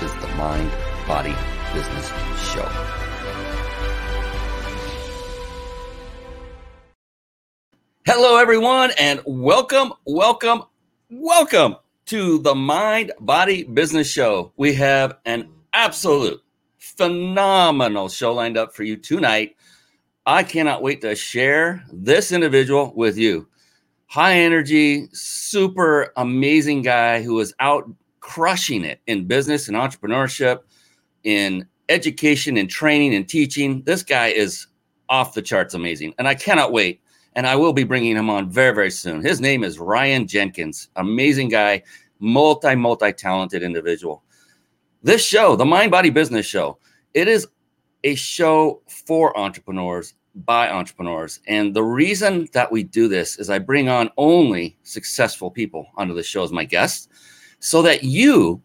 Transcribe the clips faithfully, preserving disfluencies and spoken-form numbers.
is the Mind Body Business Show. Hello, everyone, and welcome, welcome, welcome to the Mind Body Business Show. We have an absolute phenomenal show lined up for you tonight. I cannot wait to share this individual with you. High energy, super amazing guy who is out crushing it in business and entrepreneurship, in education and training and teaching. This guy is off the charts amazing, and I cannot wait. And I will be bringing him on very, very soon. His name is Ryan Jenkins. Amazing guy, multi, multi-talented individual. This show, the Mind Body Business Show, it is a show for entrepreneurs, by entrepreneurs. And the reason that we do this is I bring on only successful people onto the show as my guests so that you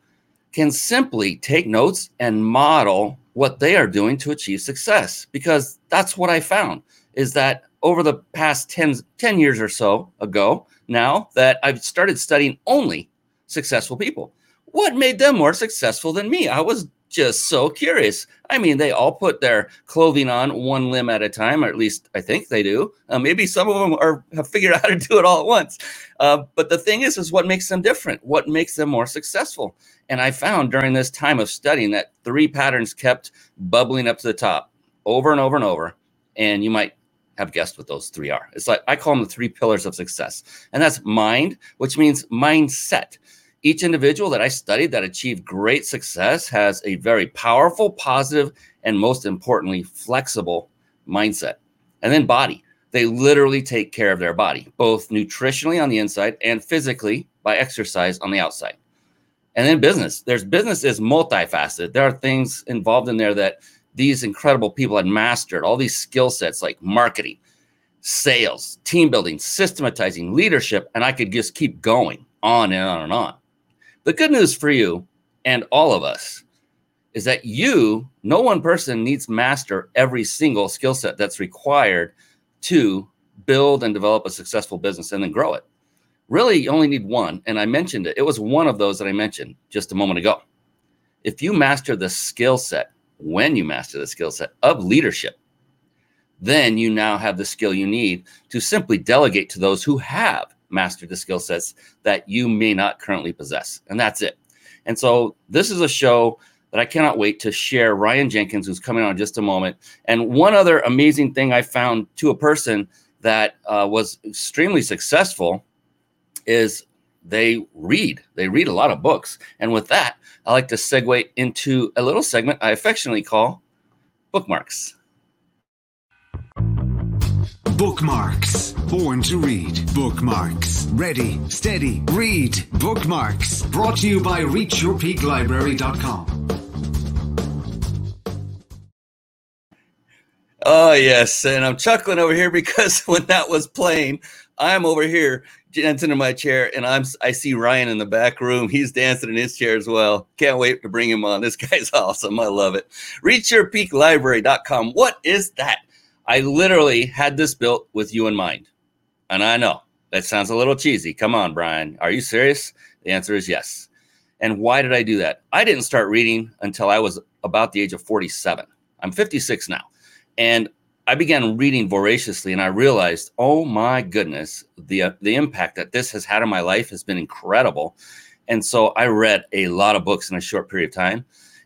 can simply take notes and model what they are doing to achieve success. Because that's what I found is that over the past ten, ten years or so ago now that I've started studying only successful people. What made them more successful than me? I was just so curious. I mean, they all put their clothing on one limb at a time, or at least I think they do. Uh, maybe some of them are, have figured out how to do it all at once. Uh, but the thing is, is what makes them different? What makes them more successful? And I found during this time of studying that three patterns kept bubbling up to the top over and over and over. And you might have guessed what those three are. It's like I call them the three pillars of success. And that's mind, which means mindset. Each individual that I studied that achieved great success has a very powerful, positive, and most importantly, flexible mindset. And then body. They literally take care of their body, both nutritionally on the inside and physically by exercise on the outside. And then business. There's business is multifaceted. There are things involved in there that these incredible people had mastered, all these skill sets like marketing, sales, team building, systematizing, leadership, and I could just keep going on and on and on. The good news for you and all of us is that you, no one person needs to master every single skill set that's required to build and develop a successful business and then grow it. Really, you only need one, and I mentioned it. It was one of those that I mentioned just a moment ago. If you master the skill set, when you master the skill set of leadership, then you now have the skill you need to simply delegate to those who have mastered the skill sets that you may not currently possess. And that's it. And so this is a show that I cannot wait to share Ryan Jenkins, who's coming on in just a moment. And one other amazing thing I found to a person that uh, was extremely successful is They read. They read a lot of books. And with that, I like to segue into a little segment I affectionately call Bookmarks. Bookmarks. Born to read. Bookmarks. Ready, steady, read. Bookmarks. Brought to you by Reach Your Peak Library dot com. Oh, yes. And I'm chuckling over here because when that was playing, I'm over here dancing in my chair, and I'm, I see Ryan in the back room. He's dancing in his chair as well. Can't wait to bring him on. This guy's awesome. I love it. Reach Your Peak Library dot com. What is that? I literally had this built with you in mind. And I know that sounds a little cheesy. Come on, Brian. Are you serious? The answer is yes. And why did I do that? I didn't start reading until I was about the age of forty-seven. I'm fifty-six now. And I began reading voraciously, and I realized, oh my goodness, the uh, the impact that this has had on my life has been incredible. And so I read a lot of books in a short period of time,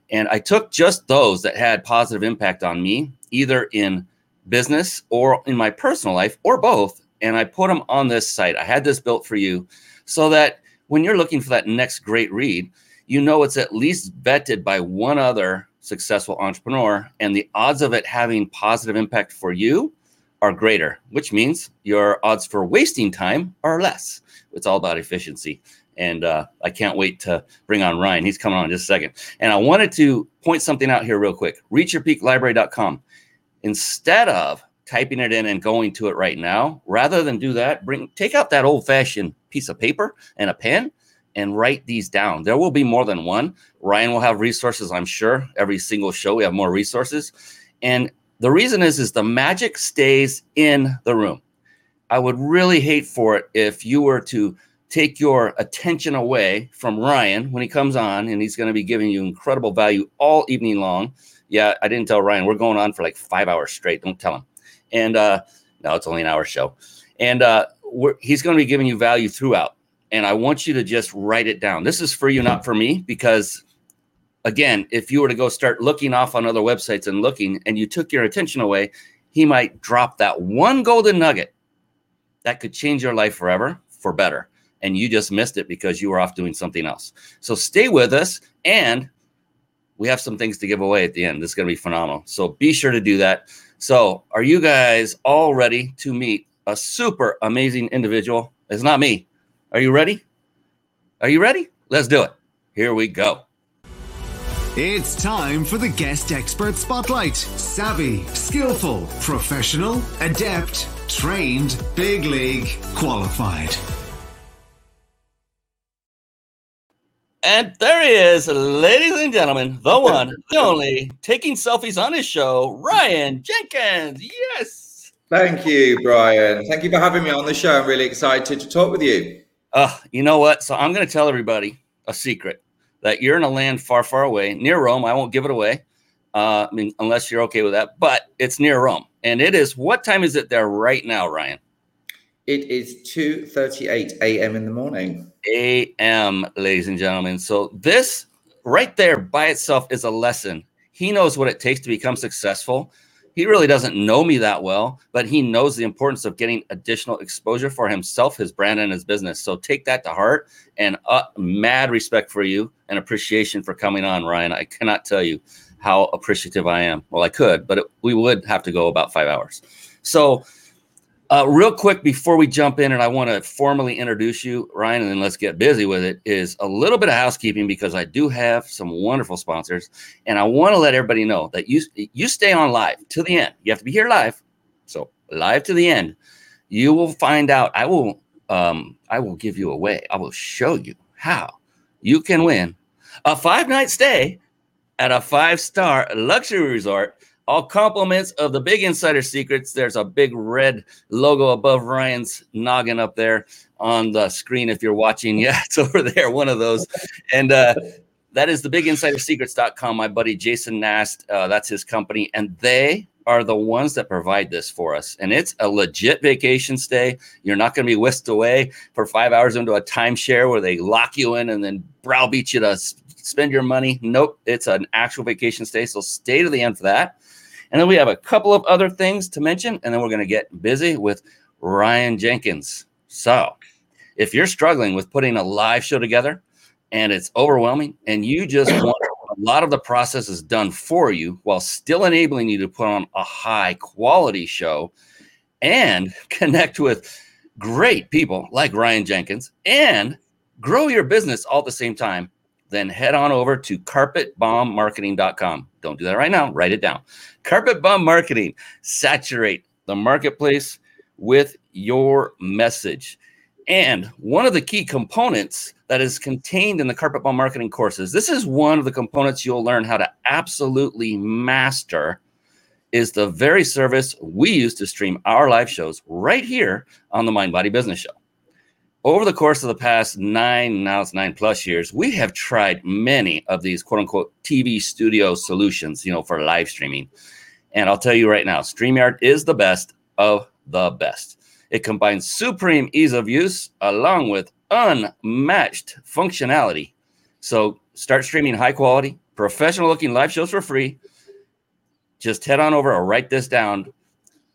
and I took just those that had positive impact on me, either in business or in my personal life or both, and I put them on this site. I had this built for you so that when you're looking for that next great read, you know it's at least vetted by one other successful entrepreneur, and the odds of it having positive impact for you are greater, which means your odds for wasting time are less. It's all about efficiency. And uh, I can't wait to bring on Ryan. He's coming on in just a second. And I wanted to point something out here real quick. Reach Your Peak Library dot com. Instead of typing it in and going to it right now, rather than do that, bring take out that old-fashioned piece of paper and a pen and write these down. There will be more than one. Ryan will have resources, I'm sure. Every single show we have more resources. And the reason is, is the magic stays in the room. I would really hate for it if you were to take your attention away from Ryan when he comes on, and he's going to be giving you incredible value all evening long. Yeah, I didn't tell Ryan. We're going on for like five hours straight. Don't tell him. And uh, no, it's only an hour show. And uh, we're, he's going to be giving you value throughout. And I want you to just write it down. This is for you, not for me, because, again, if you were to go start looking off on other websites and looking and you took your attention away, he might drop that one golden nugget that could change your life forever for better. And you just missed it because you were off doing something else. So stay with us. And we have some things to give away at the end. This is going to be phenomenal. So be sure to do that. So are you guys all ready to meet a super amazing individual? It's not me. Are you ready? Are you ready? Let's do it. Here we go. It's time for the guest expert spotlight. Savvy, skillful, professional, adept, trained, big league, qualified. And there he is, ladies and gentlemen, the one, the only, taking selfies on his show, Ryan Jenkins. Yes. Thank you, Brian. Thank you for having me on the show. I'm really excited to talk with you. Uh, you know what? So I'm going to tell everybody a secret that you're in a land far, far away, near Rome. I won't give it away, uh, I mean, unless you're okay with that. But it's near Rome. And it is, what time is it there right now, Ryan? It is two thirty-eight a.m. in the morning. a m, ladies and gentlemen. So this right there by itself is a lesson. He knows what it takes to become successful. He really doesn't know me that well, but he knows the importance of getting additional exposure for himself, his brand, and his business. So take that to heart, and uh, mad respect for you and appreciation for coming on, Ryan. I cannot tell you how appreciative I am. Well, I could, but it, we would have to go about five hours. So Uh, real quick before we jump in, and I want to formally introduce you, Ryan, and then let's get busy with it, is a little bit of housekeeping, because I do have some wonderful sponsors, and I want to let everybody know that you you stay on live to the end. You have to be here live, so live to the end. You will find out. I will um, I will give you away. I will show you how you can win a five-night stay at a five-star luxury resort. All compliments of the Big Insider Secrets. There's a big red logo above Ryan's noggin up there on the screen if you're watching. Yeah, it's over there, one of those. And uh, that is the big insider secrets dot com. My buddy Jason Nast, uh, that's his company. And they are the ones that provide this for us. And it's a legit vacation stay. You're not going to be whisked away for five hours into a timeshare where they lock you in and then browbeat you to spend your money. Nope, it's an actual vacation stay. So stay to the end for that. And then we have a couple of other things to mention, and then we're going to get busy with Ryan Jenkins. So if you're struggling with putting a live show together and it's overwhelming and you just want a lot of the process is done for you while still enabling you to put on a high-quality show and connect with great people like Ryan Jenkins and grow your business all at the same time, then head on over to carpet bomb marketing dot com. Don't do that right now. Write it down. Carpet Bomb Marketing. Saturate the marketplace with your message. And one of the key components that is contained in the Carpet Bomb Marketing courses, this is one of the components you'll learn how to absolutely master, is the very service we use to stream our live shows right here on the Mind Body Business Show. Over the course of the past nine, now it's nine plus years, we have tried many of these quote unquote T V studio solutions, you know, for live streaming. And I'll tell you right now, StreamYard is the best of the best. It combines supreme ease of use along with unmatched functionality. So start streaming high quality, professional looking live shows for free. Just head on over or write this down.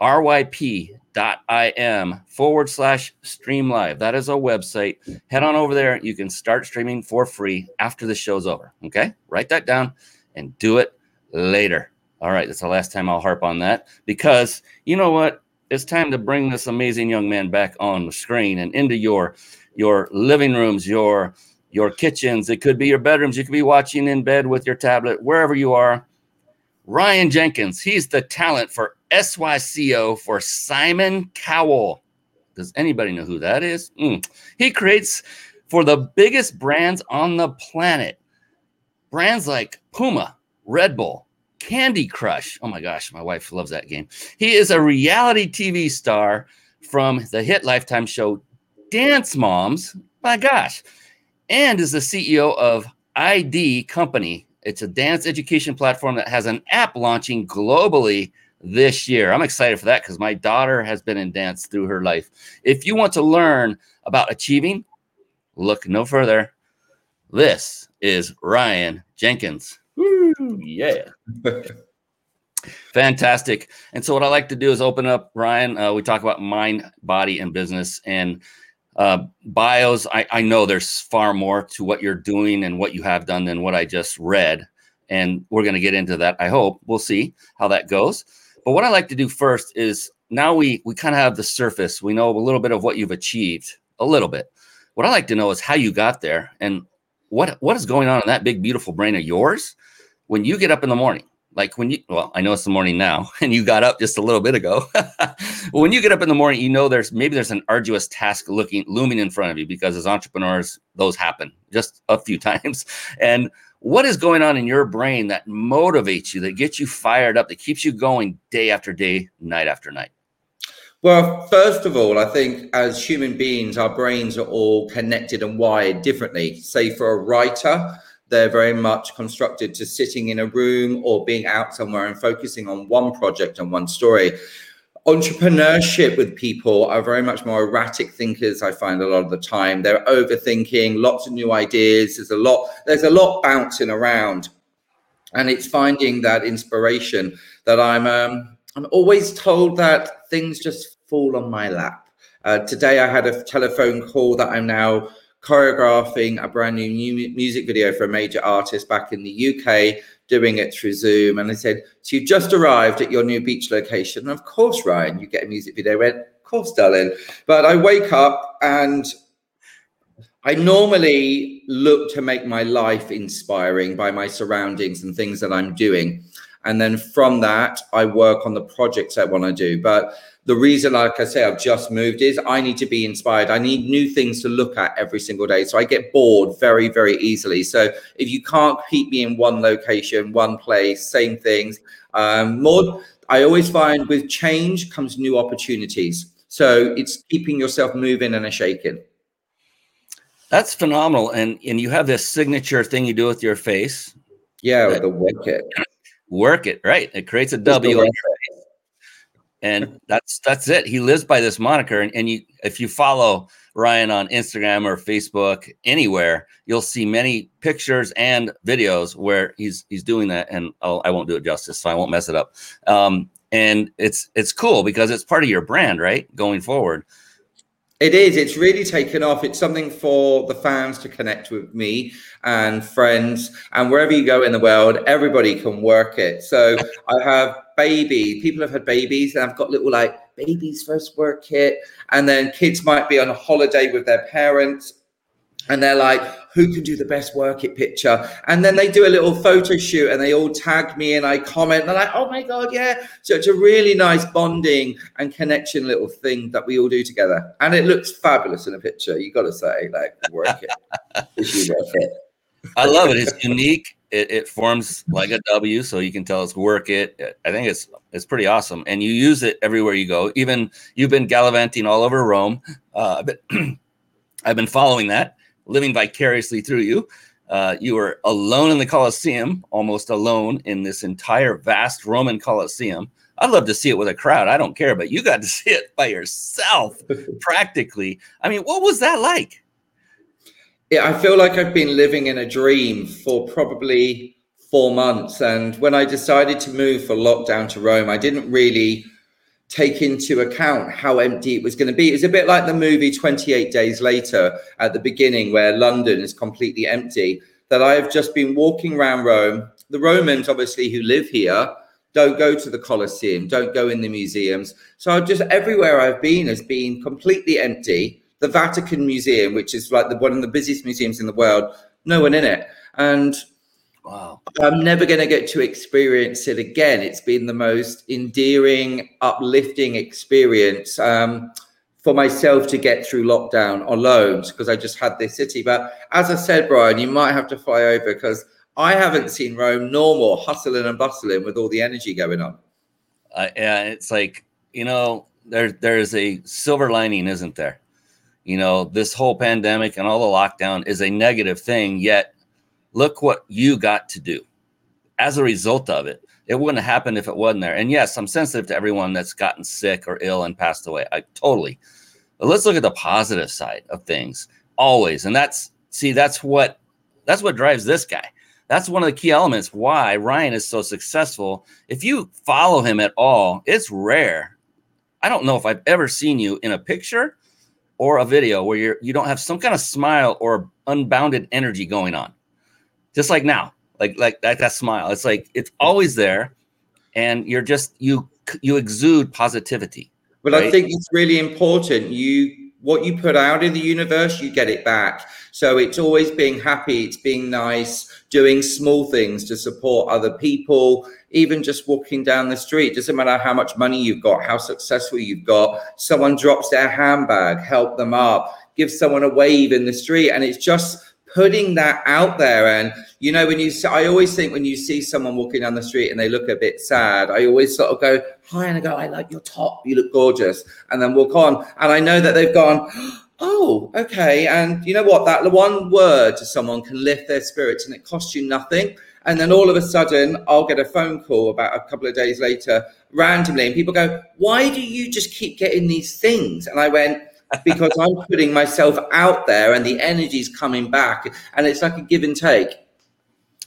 R Y P dot I M forward slash stream live. That is a website. Head on over there. You can start streaming for free after the show's over. Okay. Write that down and do it later. All right. That's the last time I'll harp on that, because you know what? It's time to bring this amazing young man back on the screen and into your your living rooms, your your kitchens. It could be your bedrooms. You could be watching in bed with your tablet, wherever you are. Ryan Jenkins, he's the talent for S Y C O for Simon Cowell. Does anybody know who that is? Mm. He creates for the biggest brands on the planet. Brands like Puma, Red Bull, Candy Crush. Oh my gosh, my wife loves that game. He is a reality T V star from the hit Lifetime show Dance Moms. My gosh. And is the C E O of I D Company. It's a dance education platform that has an app launching globally this year. I'm excited for that because my daughter has been in dance through her life. If you want to learn about achieving, look no further. This is Ryan Jenkins. Woo, yeah. Fantastic. And so what I like to do is open up, Ryan. Uh, we talk about mind, body, and business. And uh, bios, I, I know there's far more to what you're doing and what you have done than what I just read. And we're going to get into that, I hope. We'll see how that goes. But what I like to do first is now we, we kind of have the surface. We know a little bit of what you've achieved, a little bit. What I like to know is how you got there and what what is going on in that big, beautiful brain of yours when you get up in the morning. Like when you, well, I know it's the morning now and you got up just a little bit ago. When you get up in the morning, you know, there's maybe there's an arduous task looking looming in front of you because as entrepreneurs, those happen just a few times. And what is going on in your brain that motivates you, that gets you fired up, that keeps you going day after day, night after night? Well, first of all, I think as human beings, our brains are all connected and wired differently. Say for a writer, they're very much constructed to sitting in a room or being out somewhere and focusing on one project and one story. Entrepreneurship with people are very much more erratic thinkers, I find, a lot of the time. They're overthinking, lots of new ideas. There's a lot, there's a lot bouncing around. And it's finding that inspiration that I'm, um, I'm always told that things just fall on my lap. Uh, today, I had a telephone call that I'm now choreographing a brand new, new music video for a major artist back in the U K, doing it through Zoom. And they said, so you've just arrived at your new beach location. And of course, Ryan, you get a music video. I went, of course, darling. But I wake up and I normally look to make my life inspiring by my surroundings and things that I'm doing. And then from that, I work on the projects I want to do. But the reason, like I say, I've just moved is I need to be inspired. I need new things to look at every single day. So I get bored very, very easily. So if you can't keep me in one location, one place, same things, um, more, I always find with change comes new opportunities. So it's keeping yourself moving and a shaking. That's phenomenal. And, and you have this signature thing you do with your face. Yeah, that, the work it. Work it, right. It creates a W. And that's that's it. He lives by this moniker. And, and you, if you follow Ryan on Instagram or Facebook, anywhere, you'll see many pictures and videos where he's he's doing that. And I'll, I won't do it justice, so I won't mess it up. Um, and it's it's cool because it's part of your brand, right, going forward. It is. It's really taken off. It's something for the fans to connect with me and friends. And wherever you go in the world, everybody can work it. So I have babies. People have had babies and I've got little like babies first work kit. And then kids might be on a holiday with their parents. And they're like, who can do the best work it picture? And then they do a little photo shoot and they all tag me and I comment. And they're like, oh, my God, yeah. So it's a really nice bonding and connection little thing that we all do together. And it looks fabulous in a picture. You got to say, like, work it. You work it. I love it. It's unique. It, it forms like a W, so you can tell it's work it. I think it's it's pretty awesome. And you use it everywhere you go. Even you've been gallivanting all over Rome. Uh, but I've been following that. Living vicariously through you. Uh, you were alone in the Colosseum, almost alone in this entire vast Roman Colosseum. I'd love to see it with a crowd. I don't care, but you got to see it by yourself practically. I mean, what was that like? Yeah, I feel like I've been living in a dream for probably four months. And when I decided to move for lockdown to Rome, I didn't really take into account how empty it was going to be. It was a bit like the movie twenty-eight days later at the beginning where London is completely empty, that I have just been walking around Rome. The Romans, obviously, who live here, don't go to the Colosseum, don't go in the museums. So I've just everywhere I've been has been completely empty. the Vatican Museum, which is like the one of the busiest museums in the world, no one in it. And wow. I'm never going to get to experience it again. It's been the most endearing, uplifting experience um, for myself to get through lockdown alone, because I just had this city. But as I said, Brian, you might have to fly over, because I haven't seen Rome normal, hustling and bustling with all the energy going on. Uh, yeah, it's like, you know, there there is a silver lining, isn't there? You know, this whole pandemic and all the lockdown is a negative thing, yet look what you got to do as a result of it. It wouldn't have happened if it wasn't there. And yes, I'm sensitive to everyone that's gotten sick or ill and passed away. I totally. But let's look at the positive side of things always. And that's, see, that's what, that's what drives this guy. That's one of the key elements why Ryan is so successful. If you follow him at all, it's rare. I don't know if I've ever seen you in a picture or a video where you're, you don't have some kind of smile or unbounded energy going on. Just like now, like like that, that smile. It's like it's always there, and you're just you you exude positivity. Well, right? I think it's really important. You what you put out in the universe, you get it back. So it's always being happy, it's being nice, doing small things to support other people. Even just walking down the street, doesn't matter how much money you've got, how successful you've got. Someone drops their handbag, help them up, give someone a wave in the street, and it's just putting that out there. And, you know, when you see, I always think when you see someone walking down the street and they look a bit sad, I always sort of go, hi, and I go, I like your top, you look gorgeous, and then walk on. And I know that they've gone, oh, okay. And you know what? That one word to someone can lift their spirits, and it costs you nothing. And then all of a sudden, I'll get a phone call about a couple of days later, randomly, and people go, why do you just keep getting these things? And I went, because I'm putting myself out there and the energy's coming back, and it's like a give and take.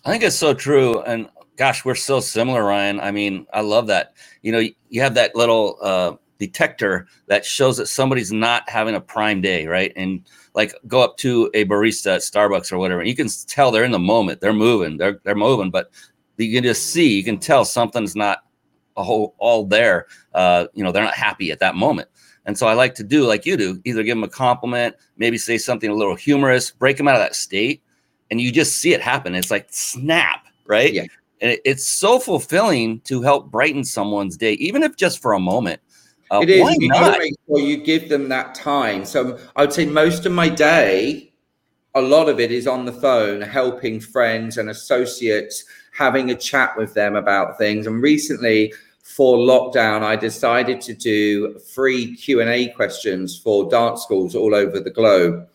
I think it's so true. And gosh, we're so similar, Ryan. I mean, I love that. You know, you have that little uh, detector that shows that somebody's not having a prime day, right? And like go up to a barista at Starbucks or whatever, and you can tell they're in the moment. They're moving, they're, they're moving, but you can just see, you can tell something's not a whole, all there. Uh, you know, they're not happy at that moment. And so I like to do like you do, either give them a compliment, maybe say something a little humorous, break them out of that state, and you just see it happen. It's like snap, right? Yeah. And it, it's so fulfilling to help brighten someone's day, even if just for a moment. Uh, it is. Why you not? Make sure you give them that time. So I would say most of my day, a lot of it is on the phone, helping friends and associates, having a chat with them about things. And recently, for lockdown, I decided to do free Q and A questions for dance schools all over the globe.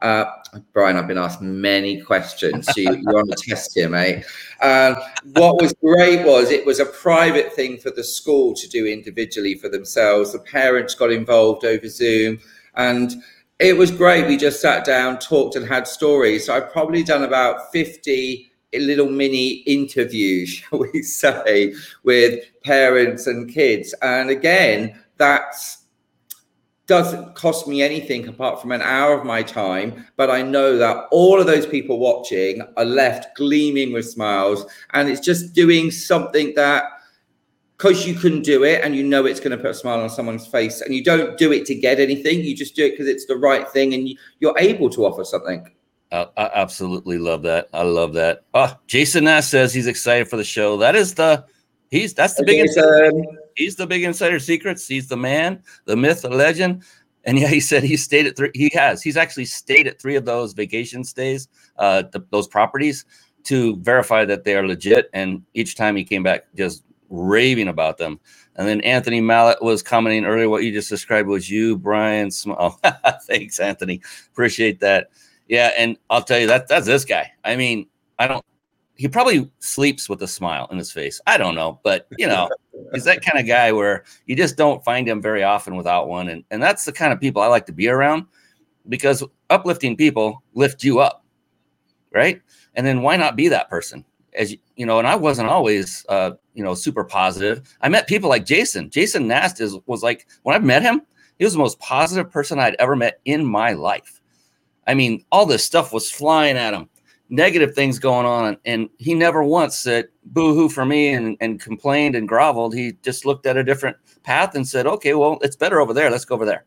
Uh, Brian, I've been asked many questions, so you, you're on a test here, mate. Uh, what was great was it was a private thing for the school to do individually for themselves. The parents got involved over Zoom, and it was great. We just sat down, talked, and had stories. So I've probably done about fifty little mini interviews, shall we say, with parents and kids. And again, that doesn't cost me anything apart from an hour of my time, but I know that all of those people watching are left gleaming with smiles. And it's just doing something that, because you can do it and you know it's going to put a smile on someone's face, and you don't do it to get anything, you just do it because it's the right thing and you're able to offer something. I absolutely love that. I love that. Oh, Jason Nast says he's excited for the show. That is the, he's, that's the big, insider. he's the big insider secrets. He's the man, the myth, the legend. And yeah, he said he stayed at three. He has, he's actually stayed at three of those vacation stays, uh, th- those properties to verify that they are legit. And each time he came back just raving about them. And then Anthony Mallett was commenting earlier, what you just described was you, Brian. Sm- oh, thanks, Anthony. Appreciate that. Yeah, and I'll tell you, that that's this guy. I mean, I don't – he probably sleeps with a smile in his face. I don't know, but, you know, he's that kind of guy where you just don't find him very often without one. And, and that's the kind of people I like to be around, because uplifting people lift you up, right? And then why not be that person? As you, you know, and I wasn't always, uh, you know, super positive. I met people like Jason. Jason Nast is, was like – when I met him, he was the most positive person I'd ever met in my life. I mean, all this stuff was flying at him, negative things going on. And he never once said boo-hoo for me and, and complained and groveled. He just looked at a different path and said, okay, well, it's better over there. Let's go over there.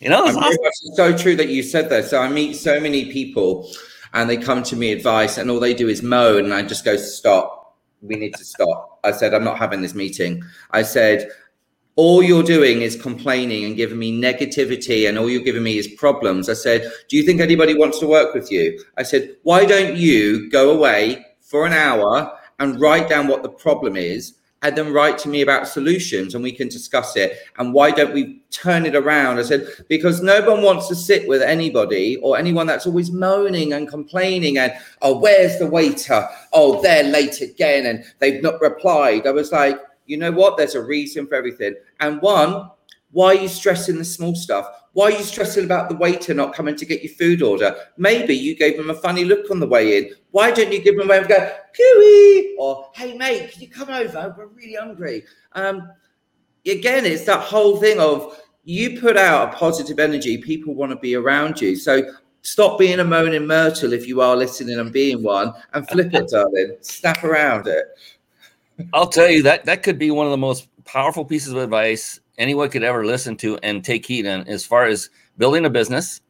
You know, that's awesome. It's so true that you said that. So I meet so many people and they come to me advice and all they do is moan. And I just go, stop. We need to stop. I said, I'm not having this meeting. I said, all you're doing is complaining and giving me negativity and all you're giving me is problems. I said, do you think anybody wants to work with you? I said, why don't you go away for an hour and write down what the problem is and then write to me about solutions and we can discuss it. And why don't we turn it around? I said, because no one wants to sit with anybody or anyone that's always moaning and complaining and, oh, where's the waiter? Oh, they're late again and they've not replied. I was like, you know what? There's a reason for everything. And one, why are you stressing the small stuff? Why are you stressing about the waiter not coming to get your food order? Maybe you gave them a funny look on the way in. Why don't you give them a way and go, cooey, or hey, mate, can you come over? We're really hungry. Um, again, it's that whole thing of you put out a positive energy. People want to be around you. So stop being a moaning Myrtle if you are listening and being one and flip it, darling. Snap around it. I'll tell you that that could be one of the most powerful pieces of advice anyone could ever listen to and take heed in as far as building a business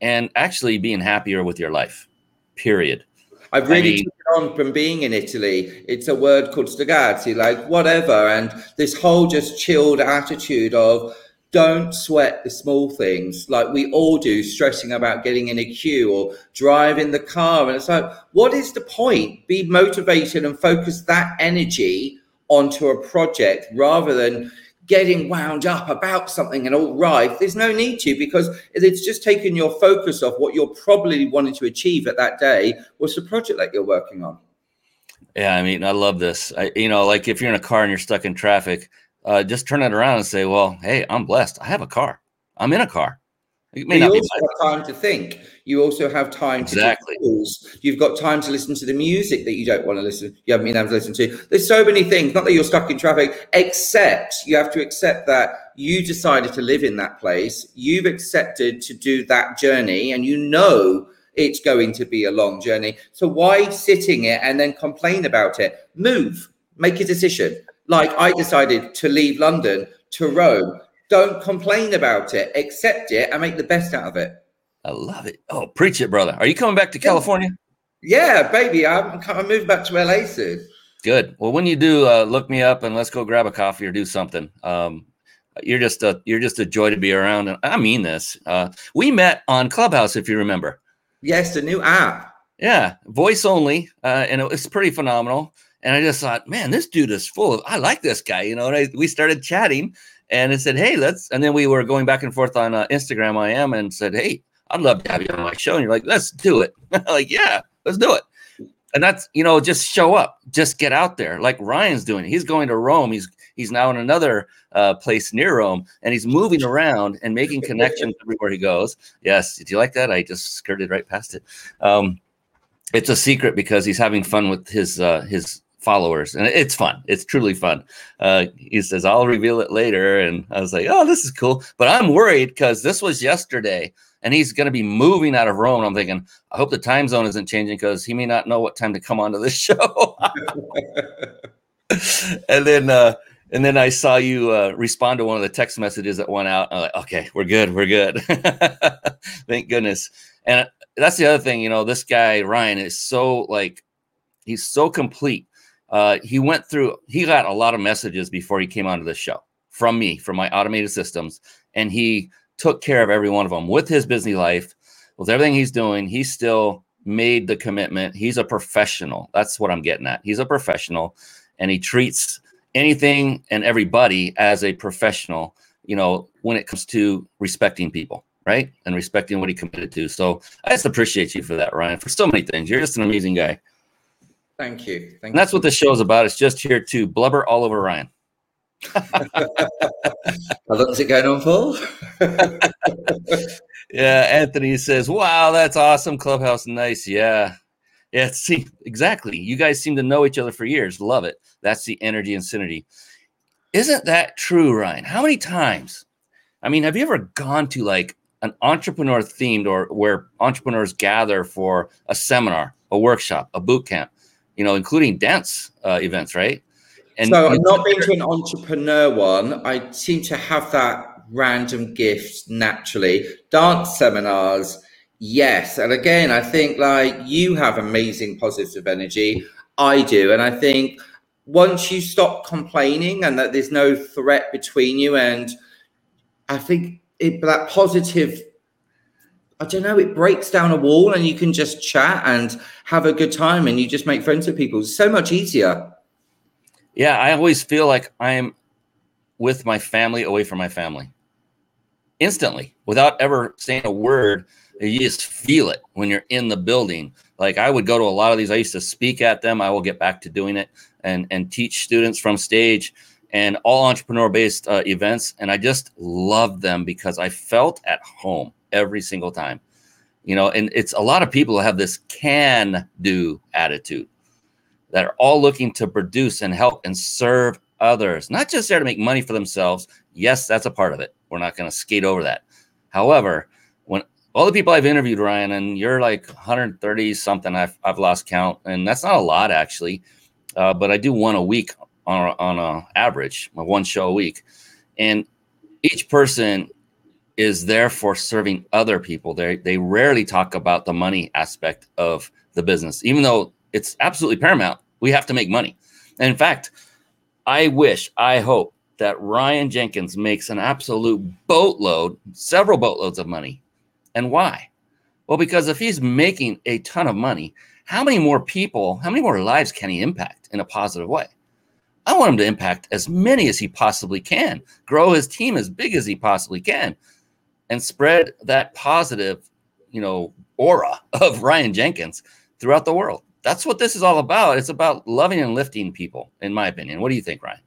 and actually being happier with your life, period. I've really I mean, taken on from being in Italy. It's a word called stagazzi, like whatever. And this whole just chilled attitude of don't sweat the small things like we all do, stressing about getting in a queue or driving the car. And it's like, what is the point? Be motivated and focus that energy onto a project rather than getting wound up about something and all right. There's no need to, because it's just taking your focus off what you're probably wanting to achieve at that day. What's the project that you're working on? Yeah, I mean, I love this. I, you know, like if you're in a car and you're stuck in traffic, Uh, just turn it around and say, well, hey, I'm blessed. I have a car. I'm in a car. You also have time to think. You also have time exactly. to do tools. You've got time to listen to the music that you don't want to listen to. You haven't been able to listen to. There's so many things, not that you're stuck in traffic, except you have to accept that you decided to live in that place. You've accepted to do that journey and you know it's going to be a long journey. So why sitting it and then complain about it? Move, make a decision. Like I decided to leave London to Rome. Don't complain about it. Accept it and make the best out of it. I love it. Oh, preach it, brother. Are you coming back to yeah. California? Yeah, baby. I'm, I'm moving back to L A soon. Good. Well, when you do, uh, look me up and let's go grab a coffee or do something. Um, you're just a, you're just a joy to be around. And I mean this. Uh, we met on Clubhouse, if you remember. Yes, the new app. Yeah, voice only. Uh, and it, it's pretty phenomenal. And I just thought, man, this dude is full of, I like this guy, you know, and I, we started chatting and I said, hey, let's, and then we were going back and forth on uh, Instagram, I am, and said, hey, I'd love to have you on my show. And you're like, let's do it. Like, yeah, let's do it. And that's, you know, just show up, just get out there like Ryan's doing. He's going to Rome. He's, he's now in another uh, place near Rome and he's moving around and making connections everywhere he goes. Yes. Did you like that? I just skirted right past it. Um, it's a secret because he's having fun with his, uh, his, followers, and it's fun. It's truly fun. Uh, he says, I'll reveal it later. And I was like, oh, this is cool. But I'm worried because this was yesterday and he's going to be moving out of Rome. I'm thinking, I hope the time zone isn't changing because he may not know what time to come onto this show. and then, uh, and then I saw you uh, respond to one of the text messages that went out. I'm like, okay, we're good. We're good. Thank goodness. And that's the other thing, you know, this guy, Ryan, is so like, he's so complete. Uh, he went through, he got a lot of messages before he came onto this show from me, from my automated systems. And he took care of every one of them with his busy life, with everything he's doing. He still made the commitment. He's a professional. That's what I'm getting at. He's a professional and he treats anything and everybody as a professional, you know, when it comes to respecting people, right? And respecting what he committed to. So I just appreciate you for that, Ryan, for so many things. You're just an amazing guy. Thank you. Thank and that's you. What this show is about. It's just here to blubber all over Ryan. What's it going on, Paul? Yeah, Anthony says, wow, that's awesome. Clubhouse, nice. Yeah. Yeah, see, exactly. You guys seem to know each other for years. Love it. That's the energy and synergy. Isn't that true, Ryan? How many times? I mean, have you ever gone to like an entrepreneur themed or where entrepreneurs gather for a seminar, a workshop, a boot camp? You know, including dance uh, events, right? And so I've not been to an entrepreneur one. I seem to have that random gifts naturally. Dance seminars, yes. And again, I think like you have amazing positive energy. I do. And I think once you stop complaining and that there's no threat between you, and I think it, that positive, I don't know, it breaks down a wall and you can just chat and have a good time and you just make friends with people. It's so much easier. Yeah, I always feel like I'm with my family, away from my family. Instantly, without ever saying a word, you just feel it when you're in the building. Like I would go to a lot of these. I used to speak at them. I will get back to doing it and, and teach students from stage and all entrepreneur-based uh, events. And I just loved them because I felt at home every single time. You know, and it's a lot of people have this can-do attitude that are all looking to produce and help and serve others, not just there to make money for themselves. Yes, that's a part of it. We're not going to skate over that. However, when all the people I've interviewed, Ryan, and you're like one hundred thirty something, I've I've lost count, and that's not a lot actually, uh, but I do one a week on on a average, my one show a week, and each person is there for serving other people. They they rarely talk about the money aspect of the business, even though it's absolutely paramount. We have to make money, and in fact, I wish, I hope that Ryan Jenkins makes an absolute boatload, several boatloads of money. And why? Well, because if he's making a ton of money, how many more people, how many more lives can he impact in a positive way? I want him to impact as many as he possibly can, grow his team as big as he possibly can, and spread that positive, you know, aura of Ryan Jenkins throughout the world. That's what this is all about. It's about loving and lifting people, in my opinion. What do you think, Ryan?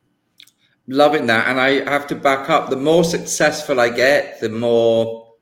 Loving that. And I have to back up. The more successful I get, the more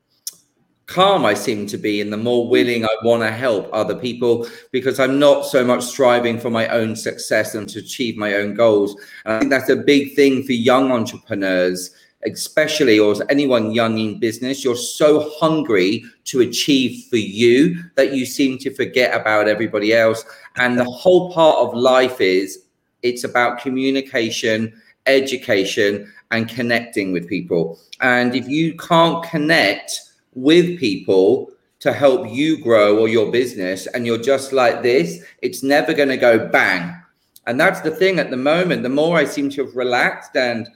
calm I seem to be and the more willing I want to help other people, because I'm not so much striving for my own success and to achieve my own goals. And I think that's a big thing for young entrepreneurs, especially, or anyone young in business. You're so hungry to achieve for you that you seem to forget about everybody else. And the whole part of life is, it's about communication, education, and connecting with people. And if you can't connect with people to help you grow or your business, and you're just like this, it's never going to go bang. And that's the thing at the moment. The more I seem to have relaxed and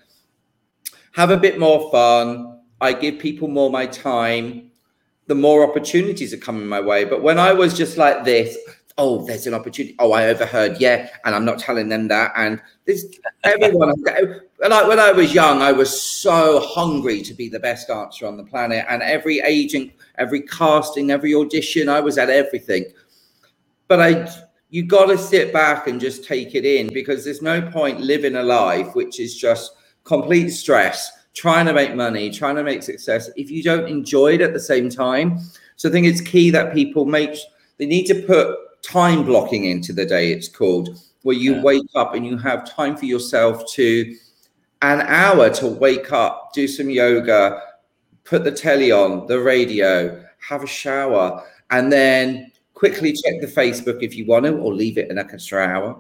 have a bit more fun, I give people more my time, the more opportunities are coming my way. But when I was just like this, oh, there's an opportunity. Oh, I overheard. Yeah. And I'm not telling them that. And this, everyone, like when I was young, I was so hungry to be the best dancer on the planet. And every agent, every casting, every audition, I was at everything. But I, you got to sit back and just take it in, because there's no point living a life which is just complete stress, trying to make money, trying to make success, if you don't enjoy it at the same time. So I think it's key that people make, they need to put time blocking into the day, it's called, where you yeah. wake up and you have time for yourself to an hour to wake up, do some yoga, put the telly on, the radio, have a shower, and then quickly check the Facebook if you want to, or leave it an extra hour.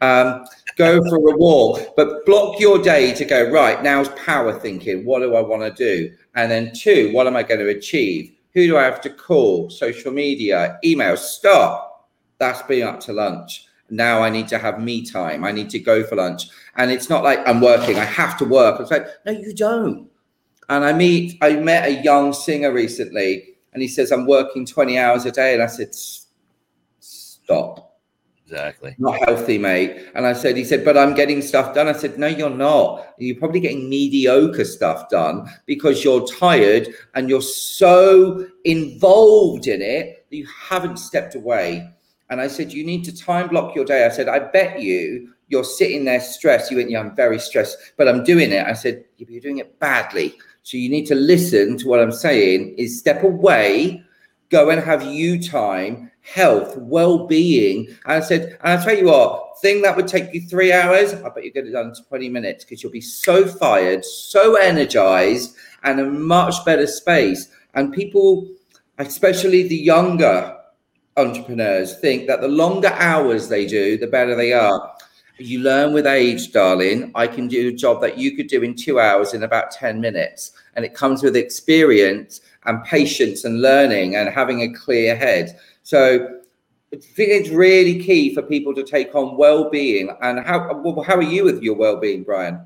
Um, go for a walk, but block your day to go, right, now's power thinking. What do I want to do? And then two, what am I going to achieve? Who do I have to call? Social media, email, stop. That's been up to lunch. Now I need to have me time. I need to go for lunch. And it's not like I'm working, I have to work. It's like, no, you don't. And I meet, I met a young singer recently, and he says, I'm working twenty hours a day. And I said, stop. Exactly. Not healthy, mate. And I said, he said, but I'm getting stuff done. I said, no, you're not. You're probably getting mediocre stuff done because you're tired and you're so involved in it that you haven't stepped away. And I said, you need to time block your day. I said, I bet you you're sitting there stressed. You went, yeah, I'm very stressed, but I'm doing it. I said, you're doing it badly. So you need to listen to what I'm saying is step away, go and have you time, health, well-being. And I said, and I tell you what, thing that would take you three hours, I bet you get it done in twenty minutes, because you'll be so fired, so energized, and a much better space. And people, especially the younger entrepreneurs, think that the longer hours they do, the better they are. You learn with age, darling. I can do a job that you could do in two hours in about ten minutes. And it comes with experience and patience and learning and having a clear head. So I think it's really key for people to take on well-being. And how, how are you with your well-being, Brian?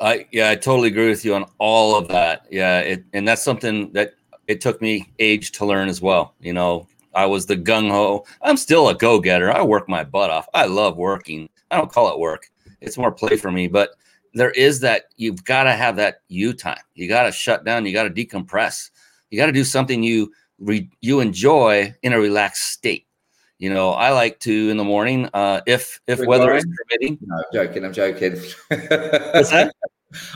I, yeah, I totally agree with you on all of that. Yeah. It, and that's something that it took me age to learn as well. You know, I was the gung-ho. I'm still a go-getter. I work my butt off. I love working. I don't call it work. It's more play for me. But there is that, you've got to have that you time. You got to shut down. You got to decompress. You got to do something you re, you enjoy in a relaxed state. You know, I like to in the morning, uh, if if drink weather wine. Is permitting. No, I'm joking. I'm joking. What's that?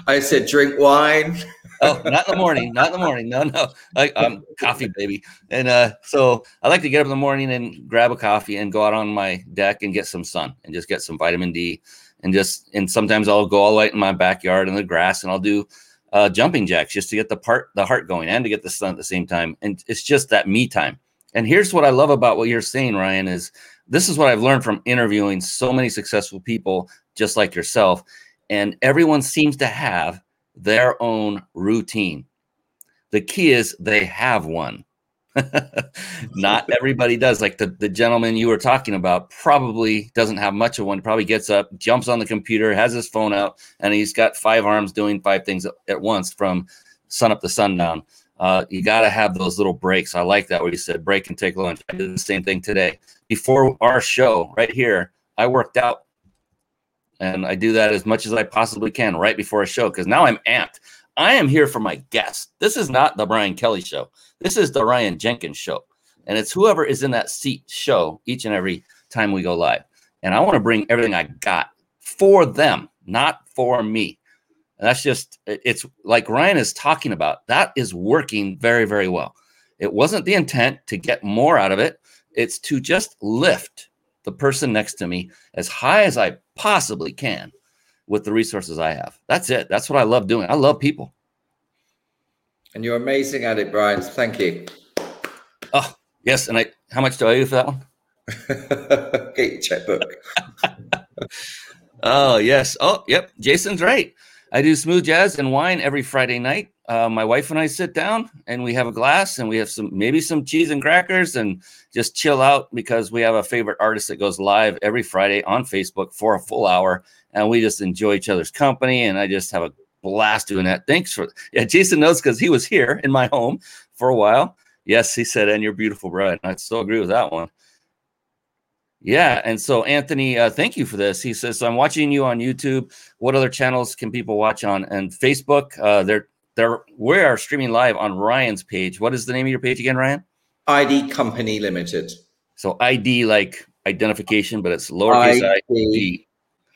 I said drink wine. Oh, not in the morning. Not in the morning. No, no. I, I'm coffee, baby. And uh, so I like to get up in the morning and grab a coffee and go out on my deck and get some sun and just get some vitamin D. And just and sometimes I'll go all right in my backyard in the grass and I'll do uh, jumping jacks just to get the part the heart going and to get the sun at the same time. And it's just that me time. And here's what I love about what you're saying, Ryan, is this is what I've learned from interviewing so many successful people just like yourself. And everyone seems to have their own routine. The key is they have one. Not everybody does. Like the, the gentleman you were talking about probably doesn't have much of one. Probably gets up, jumps on the computer, has his phone out, and he's got five arms doing five things at once from sun up to sundown. Uh, you got to have those little breaks. I like that, where you said break and take lunch. I did the same thing today. Before our show right here, I worked out. And I do that as much as I possibly can right before a show, because now I'm amped. I am here for my guests. This is not the Brian Kelly show. This is the Ryan Jenkins show. And it's whoever is in that seat show each and every time we go live. And I want to bring everything I got for them, not for me. And that's just, it's like Ryan is talking about. That is working very, very well. It wasn't the intent to get more out of it. It's to just lift the person next to me as high as I possibly can with the resources I have. That's it. That's what I love doing. I love people. And you're amazing at it, Brian. Thank you. Oh, yes. And I, how much do I owe you for that one? Get your checkbook. Oh, yes. Oh, yep. Jason's right. I do smooth jazz and wine every Friday night. Uh, my wife and I sit down and we have a glass and we have some, maybe some cheese and crackers and just chill out, because we have a favorite artist that goes live every Friday on Facebook for a full hour. And we just enjoy each other's company. And I just have a blast doing that. Thanks for yeah. Jason knows, because he was here in my home for a while. Yes. He said, and you're beautiful, bride. I still agree with that one. Yeah. And so, Anthony, uh, thank you for this. He says, so I'm watching you on YouTube. What other channels can people watch on? And Facebook, uh, they're, they're, we are streaming live on Ryan's page. What is the name of your page again, Ryan? I D Company Limited. So I D like identification, but it's lowercase I D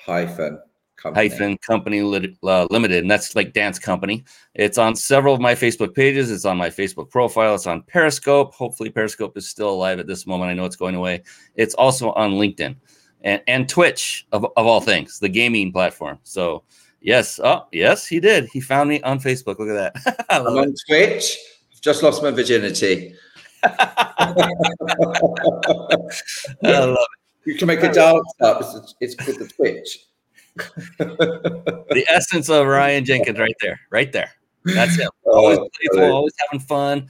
hyphen company. Hyphen company li- uh, limited. And that's like dance company. It's on several of my Facebook pages. It's on my Facebook profile. It's on Periscope. Hopefully Periscope is still alive at this moment. I know it's going away. It's also on LinkedIn and, and Twitch of, of all things, the gaming platform. So yes. Oh yes, he did. He found me on Facebook. Look at that. I'm on Twitch. I've just lost my virginity. I love it. You can make a dance up. It's, it's called the Twitch. The essence of Ryan Jenkins right there, right there. That's him. Always playful, always having fun.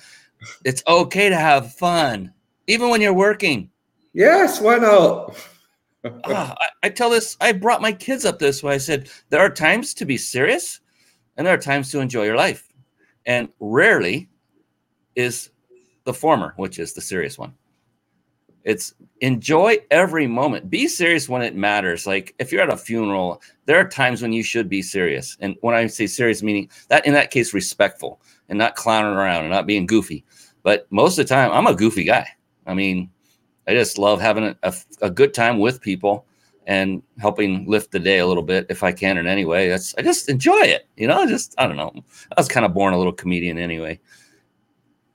It's okay to have fun, even when you're working. Yes, why not? ah, I, I tell this, I brought my kids up this way. I said, there are times to be serious and there are times to enjoy your life. And rarely is the former, which is the serious one. It's enjoy every moment. Be serious when it matters. Like if you're at a funeral, there are times when you should be serious. And when I say serious, meaning that in that case, respectful and not clowning around and not being goofy. But most of the time, I'm a goofy guy. I mean, I just love having a, a, a good time with people and helping lift the day a little bit if I can in any way. That's, I just enjoy it. You know, just, I don't know. I was kind of born a little comedian anyway.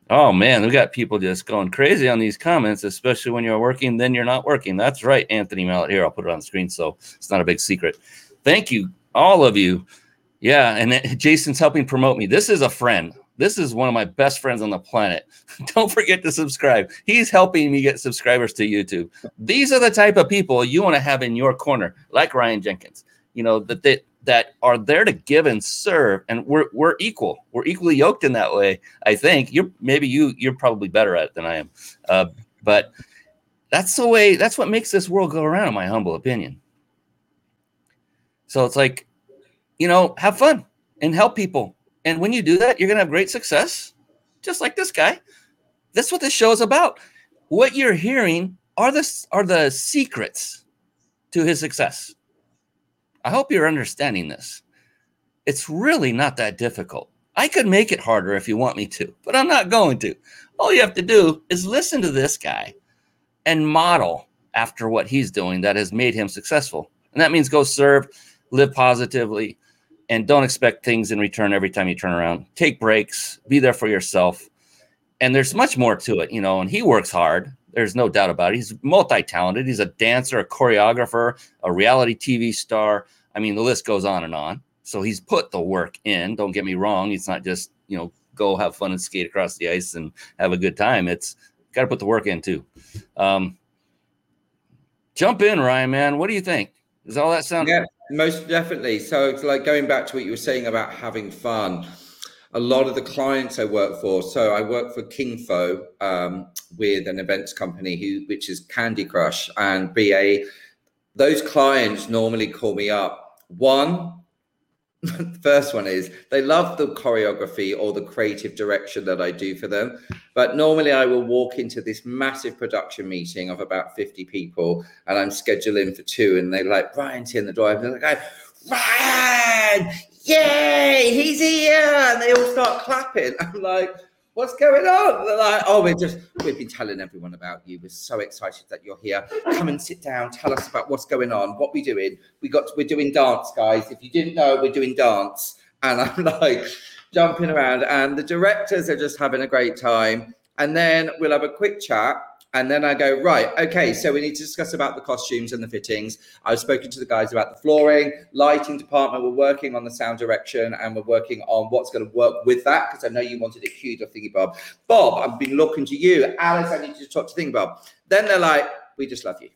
Oh, man, we got people just going crazy on these comments, especially when you're working, then you're not working. That's right, Anthony Mallett here. I'll put it on the screen so it's not a big secret. Thank you, all of you. Yeah, and Jason's helping promote me. This is a friend. This is one of my best friends on the planet. Don't forget to subscribe. He's helping me get subscribers to YouTube. These are the type of people you want to have in your corner, like Ryan Jenkins, you know, that they, that are there to give and serve. And we're we're equal. We're equally yoked in that way, I think. You're maybe you you're probably better at it than I am. Uh, but that's the way, that's what makes this world go around, in my humble opinion. So it's like, you know, have fun and help people. And when you do that, you're going to have great success, just like this guy. That's what this show is about. What you're hearing are the, are the secrets to his success. I hope you're understanding this. It's really not that difficult. I could make it harder if you want me to, but I'm not going to. All you have to do is listen to this guy and model after what he's doing that has made him successful. And that means go serve, live positively, and don't expect things in return every time you turn around. Take breaks, be there for yourself. And there's much more to it, you know, and he works hard. There's no doubt about it. He's multi-talented. He's a dancer, a choreographer, a reality T V star. I mean, the list goes on and on. So he's put the work in. Don't get me wrong. It's not just, you know, go have fun and skate across the ice and have a good time. It's got to put the work in too. Um, jump in, Ryan, man. What do you think? Does all that sound yeah. right? Most definitely. So it's like going back to what you were saying about having fun. A lot of the clients I work for, so I work for King Foe um, with an events company who, which is Candy Crush and B A. Those clients normally call me up. One, the first one is they love the choreography or the creative direction that I do for them. But normally I will walk into this massive production meeting of about fifty people and I'm scheduling for two. And they're like, Brian's here in the door. And they're like, Ryan, yay, he's here. And they all start clapping. I'm like, what's going on? They're like, oh, we're just, we've been telling everyone about you. We're so excited that you're here. Come and sit down. Tell us about what's going on, what we're doing. We got, we're doing dance, guys. If you didn't know, we're doing dance. And I'm like jumping around and the directors are just having a great time. And then we'll have a quick chat. And then I go, right, okay, so we need to discuss about the costumes and the fittings. I've spoken to the guys about the flooring, lighting department. We're working on the sound direction and we're working on what's going to work with that because I know you wanted it cued up, Thingy Bob. Bob, I've been looking to you. Alice, I need you to talk to Thingy Bob. Then they're like, we just love you.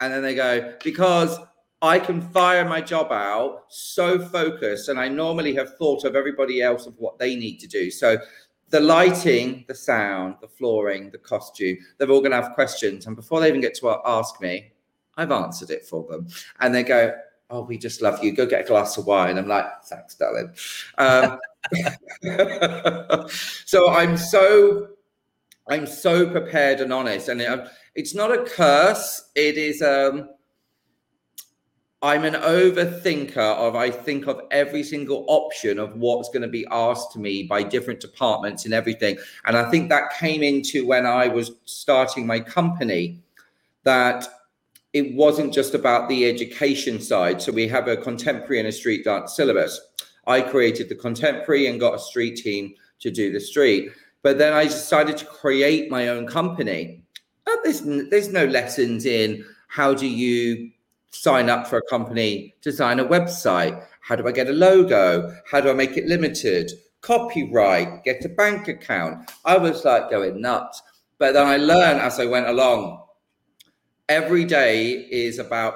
And then they go, because I can fire my job out so focused and I normally have thought of everybody else of what they need to do. So the lighting, the sound, the flooring, the costume, they're all going to have questions. And before they even get to ask me, I've answered it for them. And they go, oh, we just love you. Go get a glass of wine. I'm like, thanks, darling. Um, so I'm so, I'm so prepared and honest. And it, it's not a curse. It is, um, I'm an overthinker of, I think of every single option of what's going to be asked to me by different departments and everything. And I think that came into when I was starting my company, that it wasn't just about the education side. So we have a contemporary and a street dance syllabus. I created the contemporary and got a street team to do the street. But then I decided to create my own company. And there's, there's no lessons in how do you sign up for a company, design a website, how do I get a logo, how do I make it limited, copyright, get a bank account. I was like going nuts. But then I learned as I went along, every day is about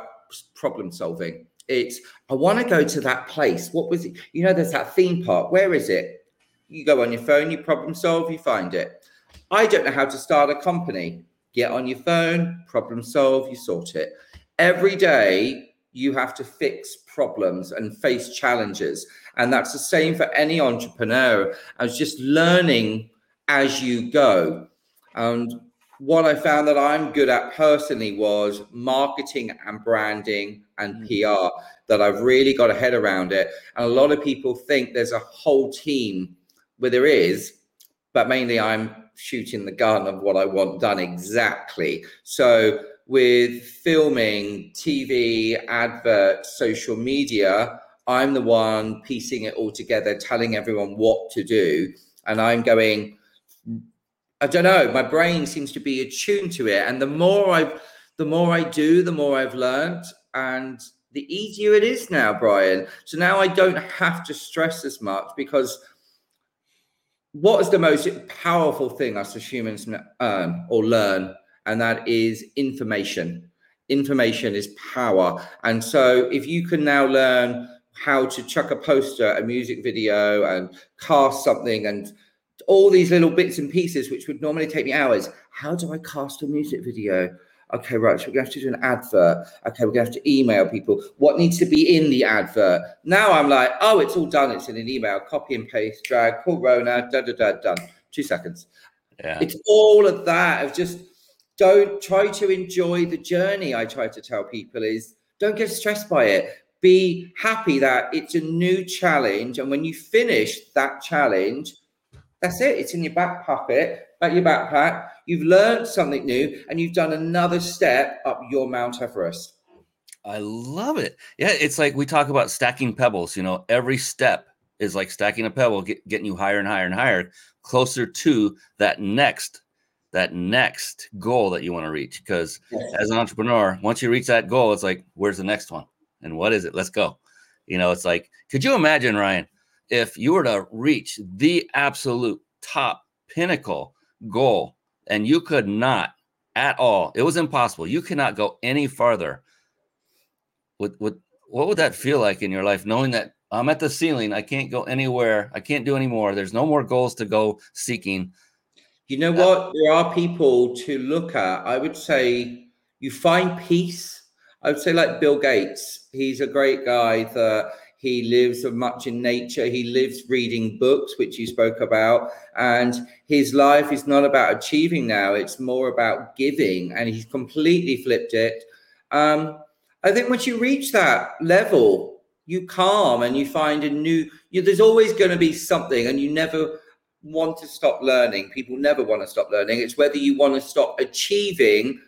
problem solving. It's, I want to go to that place. What was it? You know, there's that theme park. Where is it? You go on your phone, you problem solve, you find it. I don't know how to start a company. Get on your phone, problem solve, you sort it. Every day you have to fix problems and face challenges. And that's the same for any entrepreneur. I was just learning as you go. And what I found that I'm good at personally was marketing and branding and P R, that I've really got a head around it. And a lot of people think there's a whole team where there is, but mainly I'm shooting the gun of what I want done exactly. So with filming, T V, advert, social media, I'm the one piecing it all together, telling everyone what to do. And I'm going, I don't know, my brain seems to be attuned to it. And the more I the more I do, the more I've learned. And the easier it is now, Brian. So now I don't have to stress as much because what is the most powerful thing us as humans earn or learn? And that is information. Information is power. And so if you can now learn how to chuck a poster, a music video, and cast something, and all these little bits and pieces, which would normally take me hours. How do I cast a music video? Okay, right, so we're going to have to do an advert. Okay, we're going to have to email people. What needs to be in the advert? Now I'm like, oh, it's all done. It's in an email. Copy and paste, drag, call Rona, da-da-da, done. Two seconds. Yeah. It's all of that of just don't try to enjoy the journey. I try to tell people is don't get stressed by it. Be happy that it's a new challenge. And when you finish that challenge, that's it. It's in your back pocket, back your backpack. You've learned something new and you've done another step up your Mount Everest. I love it. Yeah, it's like we talk about stacking pebbles. You know, every step is like stacking a pebble, get, getting you higher and higher and higher, closer to that next that next goal that you want to reach. Because yes. as an entrepreneur, once you reach that goal, it's like, where's the next one? And what is it? Let's go. You know, it's like, could you imagine, Ryan, if you were to reach the absolute top pinnacle goal and you could not at all, it was impossible. You cannot go any farther. What, what, what would that feel like in your life? Knowing that I'm at the ceiling, I can't go anywhere. I can't do any more. There's no more goals to go seeking. You know what? There are people to look at. I would say you find peace. I would say like Bill Gates. He's a great guy that... He lives much in nature. He lives reading books, which you spoke about. And his life is not about achieving now. It's more about giving. And he's completely flipped it. Um, I think once you reach that level, you calm and you find a new, you, there's always going to be something, and you never want to stop learning. People never want to stop learning. It's whether you want to stop achieving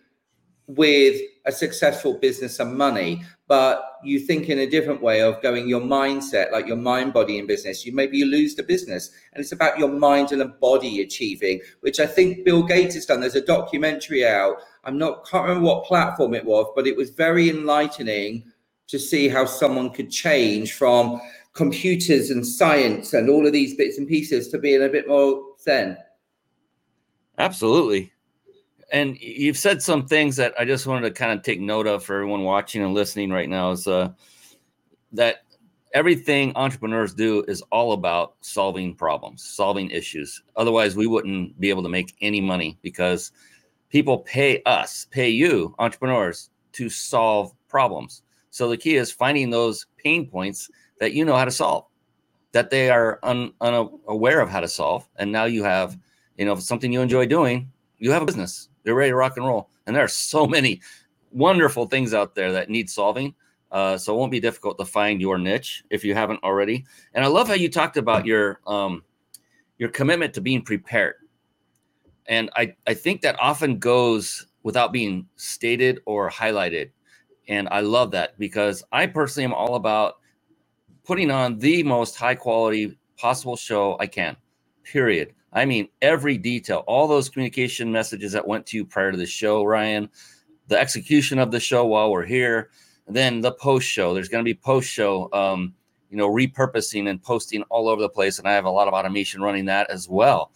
with a successful business and money, but you think in a different way of going your mindset, like your mind, body in business, you maybe you lose the business, and it's about your mind and a body achieving, which I think Bill Gates has done. There's a documentary out. I'm not, can't remember what platform it was, but it was very enlightening to see how someone could change from computers and science and all of these bits and pieces to being a bit more zen. Absolutely. And you've said some things that I just wanted to kind of take note of for everyone watching and listening right now is uh, that everything entrepreneurs do is all about solving problems, solving issues. Otherwise, we wouldn't be able to make any money because people pay us, pay you, entrepreneurs, to solve problems. So the key is finding those pain points that you know how to solve, that they are un- unaware of how to solve. And now you have, you know, something you enjoy doing. You have a business. They're ready to rock and roll. And there are so many wonderful things out there that need solving. Uh, so it won't be difficult to find your niche if you haven't already. And I love how you talked about your um, your commitment to being prepared. And I, I think that often goes without being stated or highlighted. And I love that because I personally am all about putting on the most high quality possible show I can, period. I mean, every detail, all those communication messages that went to you prior to the show, Ryan, the execution of the show while we're here, and then the post show. There's going to be post show, um, you know, repurposing and posting all over the place. And I have a lot of automation running that as well.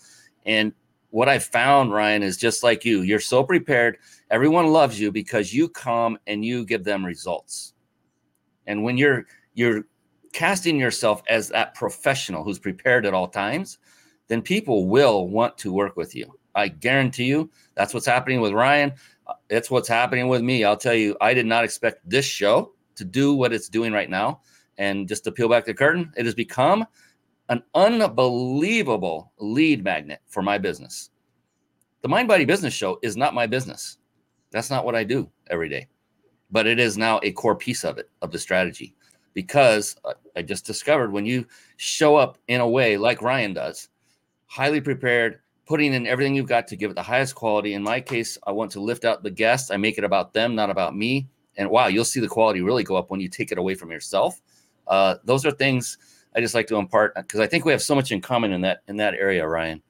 And what I found, Ryan, is just like you, you're so prepared. Everyone loves you because you come and you give them results. And when you're, you're casting yourself as that professional who's prepared at all times, then people will want to work with you. I guarantee you that's what's happening with Ryan. That's what's happening with me. I'll tell you, I did not expect this show to do what it's doing right now. And just to peel back the curtain, it has become an unbelievable lead magnet for my business. The Mind Body Business Show is not my business. That's not what I do every day. But it is now a core piece of it, of the strategy. Because I just discovered when you show up in a way like Ryan does, highly prepared, putting in everything you've got to give it the highest quality. In my case, I want to lift out the guest. I make it about them, not about me. And wow, you'll see the quality really go up when you take it away from yourself. Uh, those are things I just like to impart because I think we have so much in common in that in that area, Ryan.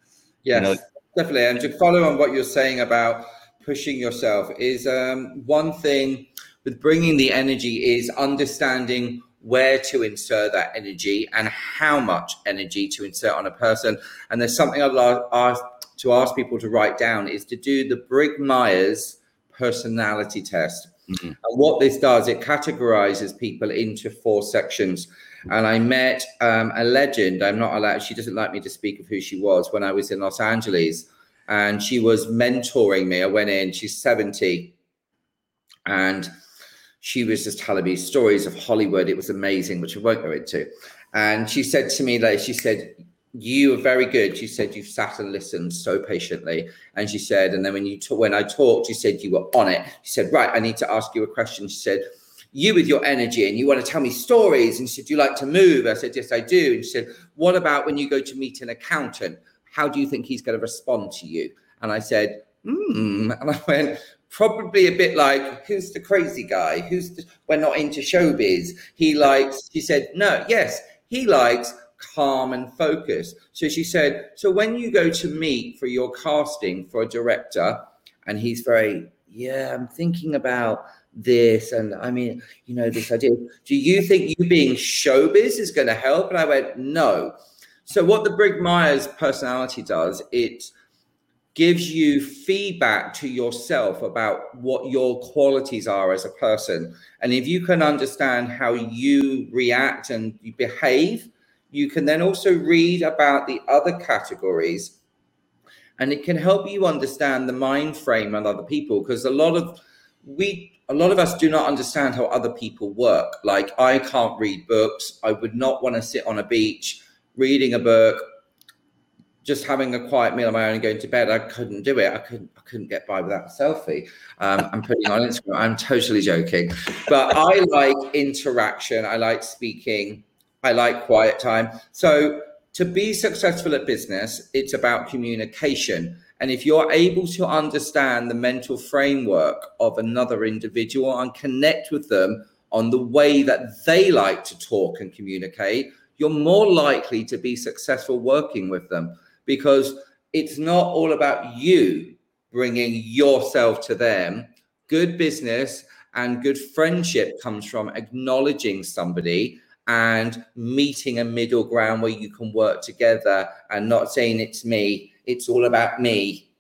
Yes, you know, definitely. And to follow on what you're saying about pushing yourself is um, one thing with bringing the energy is understanding where to insert that energy and how much energy to insert on a person. And there's something I'd like ask, to ask people to write down is to do the Briggs Myers personality test. Mm-hmm. And what this does, it categorizes people into four sections. And I met um, a legend. I'm not allowed, she doesn't like me to speak of who she was, when I was in Los Angeles. And she was mentoring me. I went in, she's seventy. And she was just telling me stories of Hollywood. It was amazing, which I won't go into. And she said to me, like, she said, you are very good. She said, you've sat and listened so patiently. And she said, and then when you t- when I talked, she said, you were on it. She said, right, I need to ask you a question. She said, you with your energy and you want to tell me stories. And she said, do you like to move? I said, yes, I do. And she said, what about when you go to meet an accountant? How do you think he's going to respond to you? And I said, hmm. And I went, probably a bit like, who's the crazy guy? Who's the, we're not into showbiz. He likes, she said, no, yes, he likes calm and focus. So she said, so when you go to meet for your casting for a director, and he's very, yeah, I'm thinking about this, and I mean, you know, this idea, do you think you being showbiz is going to help? And I went, no. So what the Briggs Myers personality does, it gives you feedback to yourself about what your qualities are as a person. And if you can understand how you react and you behave, you can then also read about the other categories, and it can help you understand the mind frame of other people, because a lot of we a lot of us do not understand how other people work. Like, I can't read books. I would not want to sit on a beach reading a book, just having a quiet meal of my own and going to bed. I couldn't do it. I couldn't I couldn't get by without a selfie. Um, I'm putting on Instagram. I'm totally joking. But I like interaction. I like speaking. I like quiet time. So to be successful at business, it's about communication. And if you're able to understand the mental framework of another individual and connect with them on the way that they like to talk and communicate, you're more likely to be successful working with them, because it's not all about you bringing yourself to them. Good business and good friendship comes from acknowledging somebody and meeting a middle ground where you can work together and not saying it's me, it's all about me.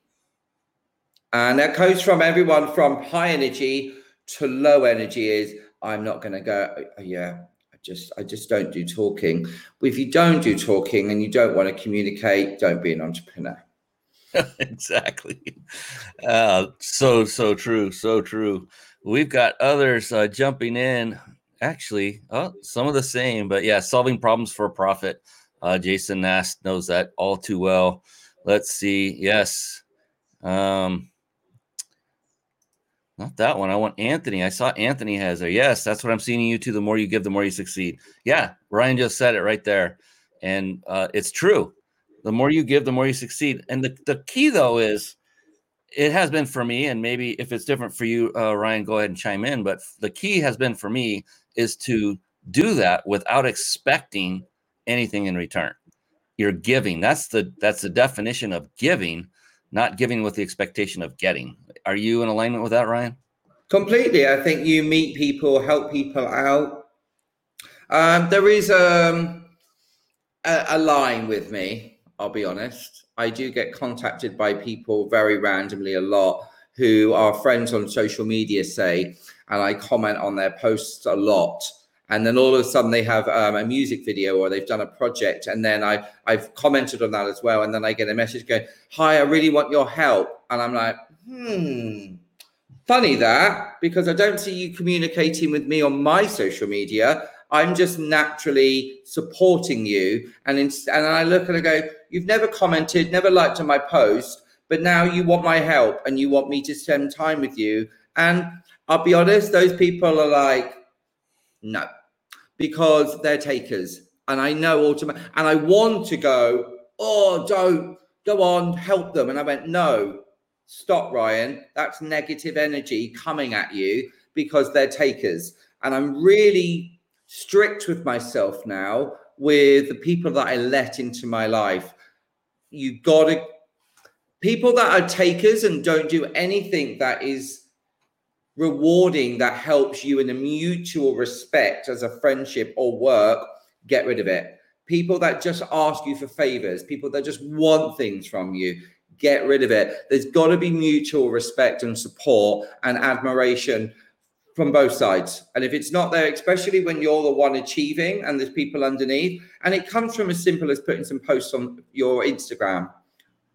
And that goes from everyone from high energy to low energy is, I'm not gonna go, yeah, I just I just don't do talking. Well, if you don't do talking and you don't wanna communicate, don't be an entrepreneur. Exactly. Uh, so, so true, so true. We've got others uh, jumping in. Actually, oh, some of the same, but yeah, solving problems for profit. Uh, Jason Nast knows that all too well. Let's see. Yes. Um, not that one. I want Anthony. I saw Anthony has there. Yes, that's what I'm seeing you to. The more you give, the more you succeed. Yeah, Ryan just said it right there. And uh, it's true. The more you give, the more you succeed. And the, the key, though, is it has been for me, and maybe if it's different for you, uh, Ryan, go ahead and chime in. But the key has been for me is to do that without expecting anything in return. You're giving. That's the that's the definition of giving, not giving with the expectation of getting. Are you in alignment with that, Ryan? Completely. I think you meet people, help people out. Um, there is um, a, a line with me, I'll be honest. I do get contacted by people very randomly a lot who are friends on social media, say, and I comment on their posts a lot. And then all of a sudden they have um, a music video or they've done a project. And then I, I've commented on that as well. And then I get a message going, hi, I really want your help. And I'm like, hmm, funny that, because I don't see you communicating with me on my social media. I'm just naturally supporting you. And, in, and I look and I go, you've never commented, never liked on my post, but now you want my help and you want me to spend time with you. And I'll be honest, those people are like, no, because they're takers. And I know ultimately, and I want to go, oh, don't, go on, help them. And I went, no, stop, Ryan. That's negative energy coming at you because they're takers. And I'm really strict with myself now with the people that I let into my life. You gotta, people that are takers and don't do anything that is rewarding that helps you in a mutual respect as a friendship or work, get rid of it. People that just ask you for favors, people that just want things from you, get rid of it. There's got to be mutual respect and support and admiration from both sides. And if it's not there, especially when you're the one achieving and there's people underneath, and it comes from as simple as putting some posts on your Instagram,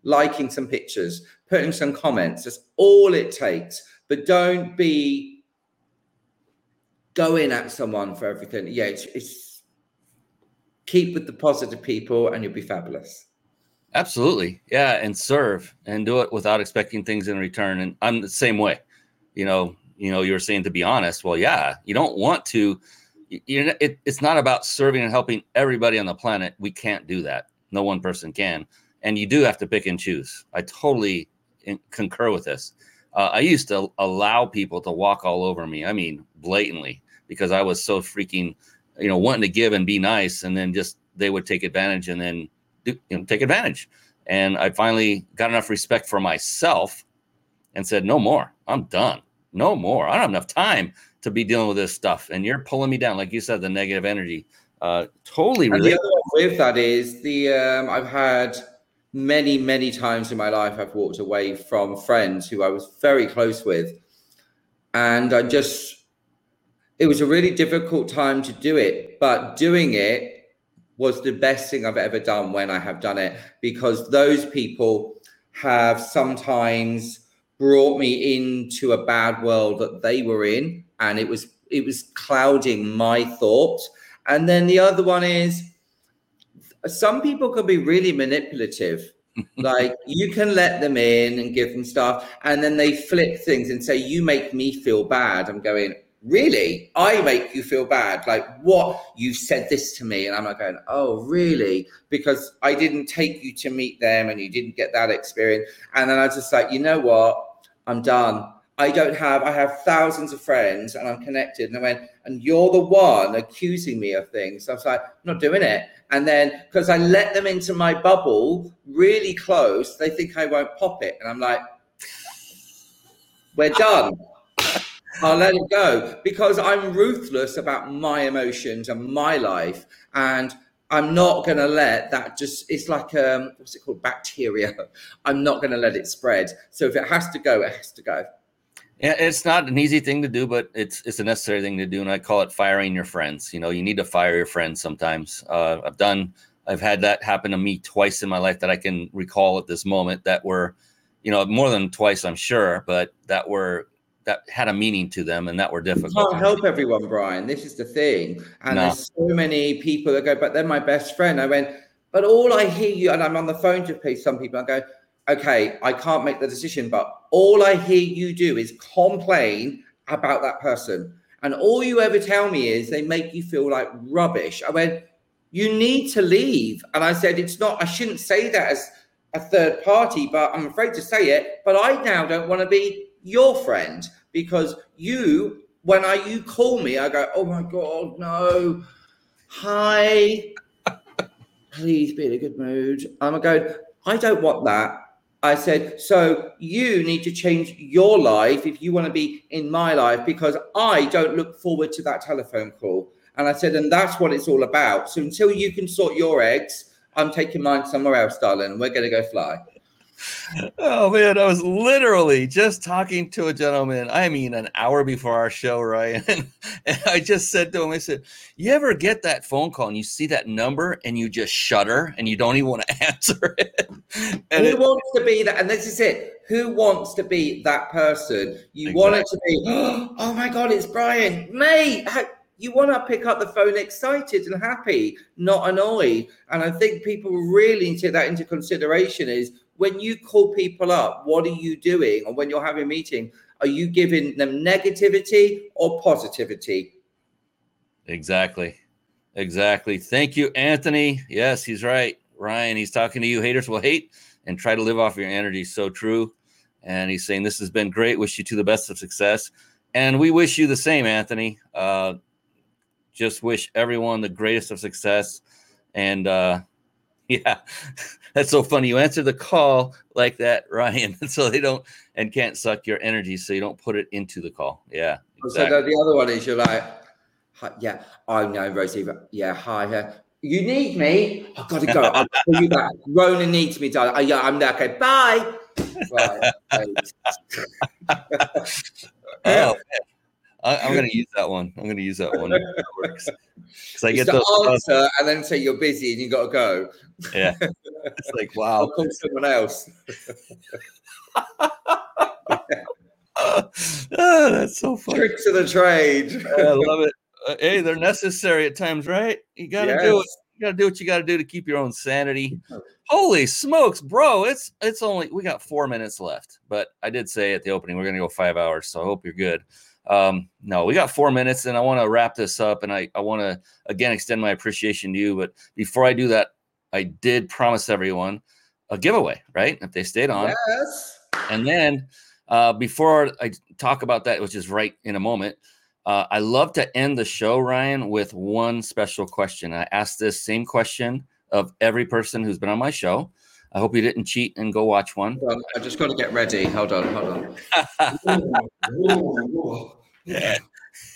liking some pictures, putting some comments. That's all it takes. But don't be going at someone for everything. Yeah, it's, it's keep with the positive people and you'll be fabulous. Absolutely. Yeah. And serve and do it without expecting things in return. And I'm the same way. You know, you know, you were saying to be honest. Well, yeah, you don't want to. You're, it, it's not about serving and helping everybody on the planet. We can't do that. No one person can. And you do have to pick and choose. I totally in, concur with this. Uh, I used to allow people to walk all over me. I mean, blatantly, because I was so freaking, you know, wanting to give and be nice. And then just they would take advantage and then do, you know, take advantage. And I finally got enough respect for myself and said, no more. I'm done. No more. I don't have enough time to be dealing with this stuff. And you're pulling me down. Like you said, the negative energy. Uh, totally. And the other one with that is the um, I've had many, many times in my life, I've walked away from friends who I was very close with. And I just, it was a really difficult time to do it, but doing it was the best thing I've ever done when I have done it, because those people have sometimes brought me into a bad world that they were in. And it was, it was clouding my thoughts. And then the other one is, some people can be really manipulative. Like you can let them in and give them stuff, and then they flip things and say, you make me feel bad. I'm going, really? I make you feel bad? Like what? You said this to me. And I'm like going, oh, really? Because I didn't take you to meet them and you didn't get that experience. And then I was just like, you know what? I'm done. I don't have, I have thousands of friends and I'm connected. And I went, and you're the one accusing me of things. So I was like, I'm not doing it. And then because I let them into my bubble really close, they think I won't pop it. And I'm like, we're done. I'll let it go, because I'm ruthless about my emotions and my life. And I'm not going to let that just, it's like, um, what's it called? Bacteria. I'm not going to let it spread. So if it has to go, it has to go. Yeah, it's not an easy thing to do, but it's it's a necessary thing to do, and I call it firing your friends. You know, you need to fire your friends sometimes. Uh, I've done, I've had that happen to me twice in my life that I can recall at this moment. That were, you know, more than twice, I'm sure, but that were that had a meaning to them, and that were difficult. You can't help everyone, Brian. This is the thing, and no. There's so many people that go, but they're my best friend. I went, but all I hear you, and I'm on the phone to some people. I go, okay, I can't make the decision, but all I hear you do is complain about that person. And all you ever tell me is they make you feel like rubbish. I went, you need to leave. And I said, it's not, I shouldn't say that as a third party, but I'm afraid to say it. But I now don't want to be your friend, because you, when I, you call me, I go, oh my God, no. Hi, please be in a good mood. I'm going, I don't want that. I said, so you need to change your life if you want to be in my life, because I don't look forward to that telephone call. And I said, and that's what it's all about. So until you can sort your eggs, I'm taking mine somewhere else, darling, and we're going to go fly. Oh, man, I was literally just talking to a gentleman, I mean, an hour before our show, Ryan. And I just said to him, I said, you ever get that phone call and you see that number and you just shudder and you don't even want to answer it? And Who it, wants to be that? And this is it. Who wants to be that person? You exactly. want it to be, oh, my God, it's Brian. Mate, you want to pick up the phone excited and happy, not annoyed. And I think people really take that into consideration is, when you call people up, what are you doing? Or when you're having a meeting, are you giving them negativity or positivity? Exactly. Exactly. Thank you, Anthony. Yes, he's right. Ryan, he's talking to you. Haters will hate and try to live off your energy. So true. And he's saying, this has been great. Wish you two the best of success. And we wish you the same, Anthony. Uh, just wish everyone the greatest of success. And, uh, Yeah, that's so funny. You answer the call like that, Ryan, so they don't and can't suck your energy, so you don't put it into the call. Yeah, exactly. So the other one is you're like, hi, yeah, I know, Rosie. Yeah, hi, yeah. You need me? I've got to go. I'll call you back. Rona needs me, darling. Oh, yeah, I'm there. Okay, bye. Right. Oh, I, I'm going to use that one. I'm going to use that one. That works. Because I get to answer uh, and then say you're busy and you got to go. Yeah. It's like, wow. I'll call someone else. Oh, that's so funny. Trick to the trade. I love it. Uh, hey, they're necessary at times, right? You gotta yes. do it. You gotta do what you gotta do to keep your own sanity. Holy smokes, bro! It's it's only we got four minutes left, but I did say at the opening we're gonna go five hours, so I hope you're good. Um, no, we got four minutes, and I want to wrap this up, and I I want to again extend my appreciation to you. But before I do that, I did promise everyone a giveaway, right? If they stayed on, yes. And then uh, before I talk about that, which is right in a moment. Uh, I love to end the show, Ryan, with one special question. I asked this same question of every person who's been on my show. I hope you didn't cheat and go watch one. Well, I just got to get ready. Hold on, hold on. Ooh, ooh. Yeah.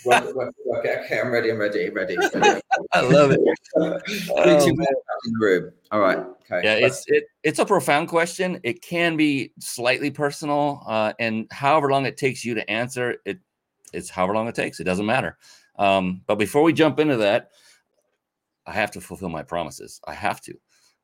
Well, well, okay, okay, I'm ready, I'm ready, I'm ready. ready. I love it. oh, in the room. All right. Okay. Yeah, it's it, it's a profound question. It can be slightly personal, uh, and however long it takes you to answer it, it's however long it takes. It doesn't matter. Um, but before we jump into that, I have to fulfill my promises. I have to,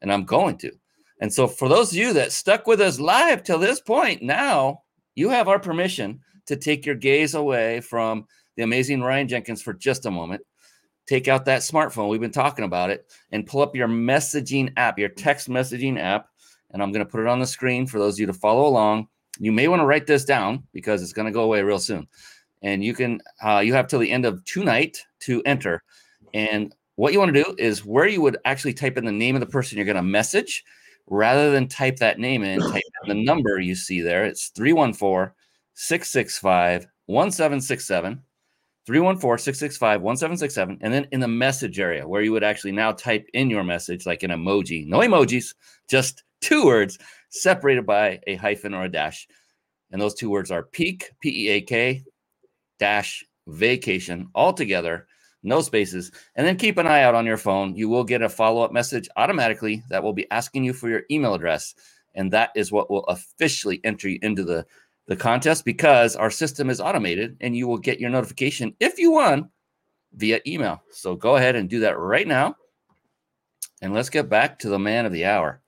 and I'm going to. And so for those of you that stuck with us live till this point, now you have our permission to take your gaze away from the amazing Ryan Jenkins for just a moment. Take out that smartphone. We've been talking about it, and pull up your messaging app, your text messaging app. And I'm going to put it on the screen for those of you to follow along. You may want to write this down because it's going to go away real soon. And you can, uh, you have till the end of tonight to enter. And what you want to do is where you would actually type in the name of the person you're going to message, rather than type that name in, type in the number you see there. It's three one four, six six five, one seven six seven, three one four, six six five, one seven six seven. And then in the message area where you would actually now type in your message, like an emoji, no emojis, just two words separated by a hyphen or a dash. And those two words are peak, P E A K, dash vacation all together, no spaces. And then keep an eye out on your phone. You will get a follow-up message automatically that will be asking you for your email address. And that is what will officially enter you into the, the contest, because our system is automated and you will get your notification if you won via email. So go ahead and do that right now. And let's get back to the man of the hour,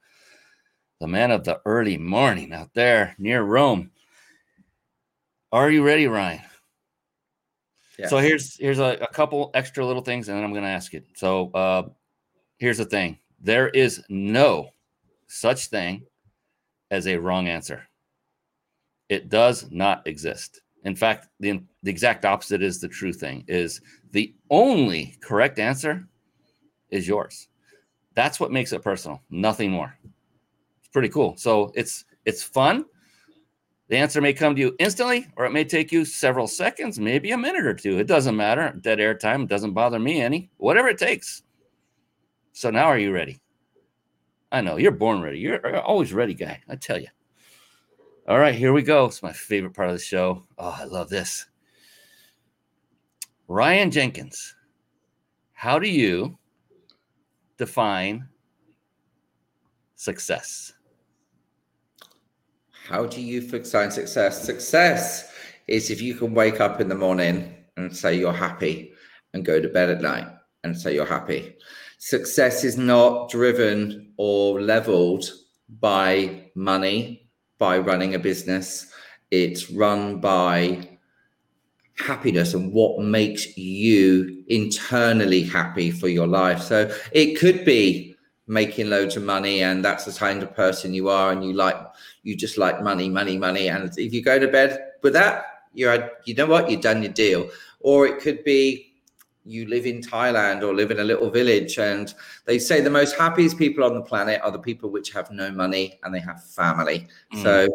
the man of the early morning out there near Rome. Are you ready, Ryan? Yeah. So here's here's a, a couple extra little things, and then I'm going to ask it. So uh, here's the thing. There is no such thing as a wrong answer. It does not exist. In fact, the, the exact opposite is the true thing, is the only correct answer is yours. That's what makes it personal, nothing more. It's pretty cool. So it's it's fun. The answer may come to you instantly, or it may take you several seconds, maybe a minute or two. It doesn't matter. Dead air time doesn't bother me any. Whatever it takes. So now, are you ready? I know you're born ready. You're always ready, guy. I tell you. All right, here we go. It's my favorite part of the show. Oh, I love this. Ryan Jenkins, how do you define success? How do you define success? Success is if you can wake up in the morning and say you're happy, and go to bed at night and say you're happy. Success is not driven or leveled by money, by running a business. It's run by happiness and what makes you internally happy for your life. So it could be making loads of money, and that's the kind of person you are, and you like you just like money, money, money. And if you go to bed with that, you're you know what, you've done your deal. Or it could be you live in Thailand or live in a little village, and they say the most happiest people on the planet are the people which have no money and they have family. Mm. So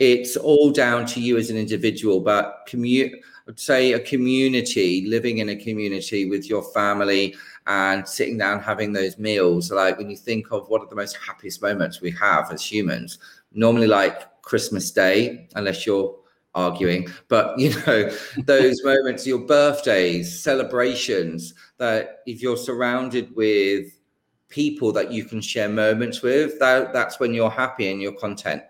It's all down to you as an individual, but commu- I'd say a community, living in a community with your family and sitting down, having those meals. Like when you think of what are the most happiest moments we have as humans, normally like Christmas Day, unless you're arguing, but you know, those moments, your birthdays, celebrations, that if you're surrounded with people that you can share moments with, that that's when you're happy and you're content.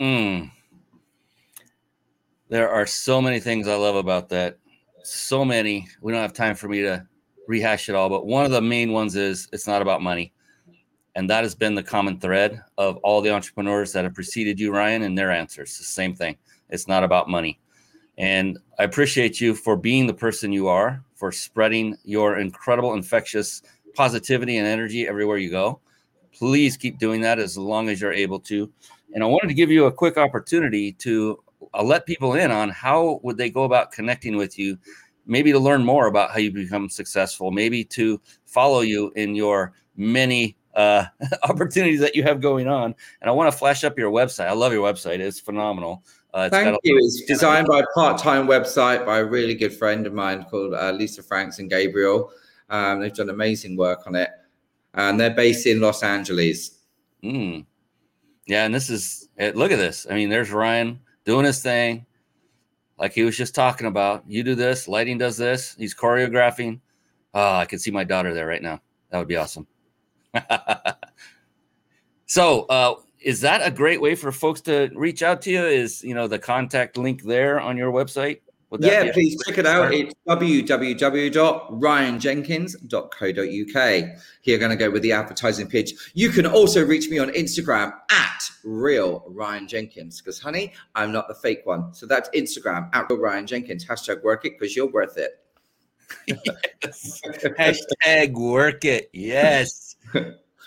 Mm. There are so many things I love about that. So many. We don't have time for me to rehash it all, but one of the main ones is it's not about money. And that has been the common thread of all the entrepreneurs that have preceded you, Ryan, and their answers. The same thing. It's not about money. And I appreciate you for being the person you are, for spreading your incredible, infectious positivity and energy everywhere you go. Please keep doing that as long as you're able to. And I wanted to give you a quick opportunity to uh, let people in on how would they go about connecting with you, maybe to learn more about how you become successful, maybe to follow you in your many uh, opportunities that you have going on. And I want to flash up your website. I love your website. It's phenomenal. Uh, it's Thank you. It's designed by a part-time website by a really good friend of mine called uh, Lisa Franks and Gabriel. Um, they've done amazing work on it. And they're based in Los Angeles. Mm. Yeah, and this is – look at this. I mean, there's Ryan doing his thing like he was just talking about. You do this. Lighting does this. He's choreographing. Oh, I can see my daughter there right now. That would be awesome. So uh, is that a great way for folks to reach out to you? Is, you know, the contact link there on your website? Yeah, please check it out. It's w w w dot ryan jenkins dot co dot u k. Here, going to go with the advertising pitch. You can also reach me on Instagram at Real Ryan Jenkins, because, honey, I'm not the fake one. So that's Instagram at Real Ryan Jenkins. Hashtag work it, because you're worth it. Yes. Hashtag work it. Yes.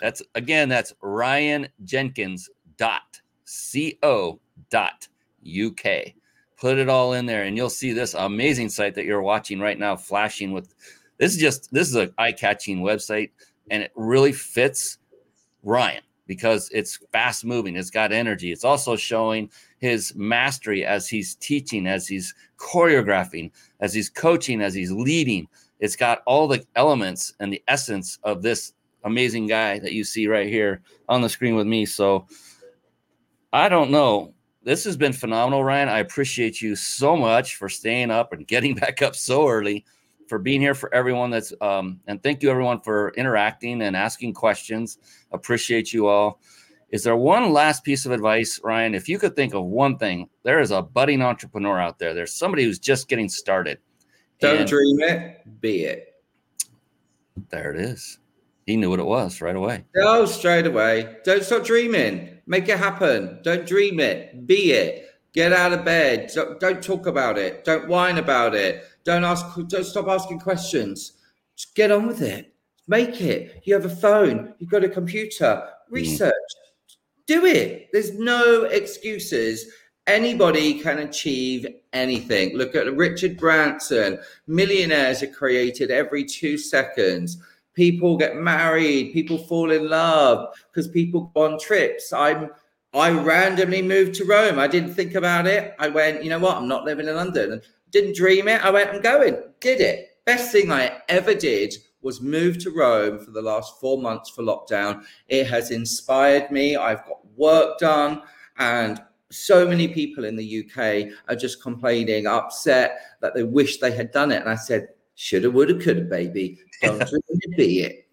That's, again, that's ryan jenkins dot co dot u k. Put it all in there, and you'll see this amazing site that you're watching right now flashing with. This is just, this is an eye-catching website, and it really fits Ryan because it's fast-moving. It's got energy. It's also showing his mastery as he's teaching, as he's choreographing, as he's coaching, as he's leading. It's got all the elements and the essence of this amazing guy that you see right here on the screen with me. So I don't know. This has been phenomenal, Ryan. I appreciate you so much for staying up and getting back up so early, for being here for everyone that's, um, and thank you everyone for interacting and asking questions. Appreciate you all. Is there one last piece of advice, Ryan? If you could think of one thing, there is a budding entrepreneur out there. There's somebody who's just getting started. Don't and dream it, be it. There it is. He knew what it was right away. Oh, straight away. Don't stop dreaming. Make it happen. Don't dream it. Be it. Get out of bed. Don't, don't talk about it. Don't whine about it. Don't ask. Don't stop asking questions. Just get on with it. Make it. You have a phone. You've got a computer. Research. Mm. Do it. There's no excuses. Anybody can achieve anything. Look at Richard Branson. Millionaires are created every two seconds. People get married, people fall in love because people go on trips. I'm, I randomly moved to Rome. I didn't think about it. I went, you know what? I'm not living in London. Didn't dream it. I went, I'm going. Did it. Best thing I ever did was move to Rome for the last four months for lockdown. It has inspired me. I've got work done, and so many people in the U K are just complaining, upset that they wish they had done it. And I said, shoulda, woulda, coulda, baby. Don't really be it.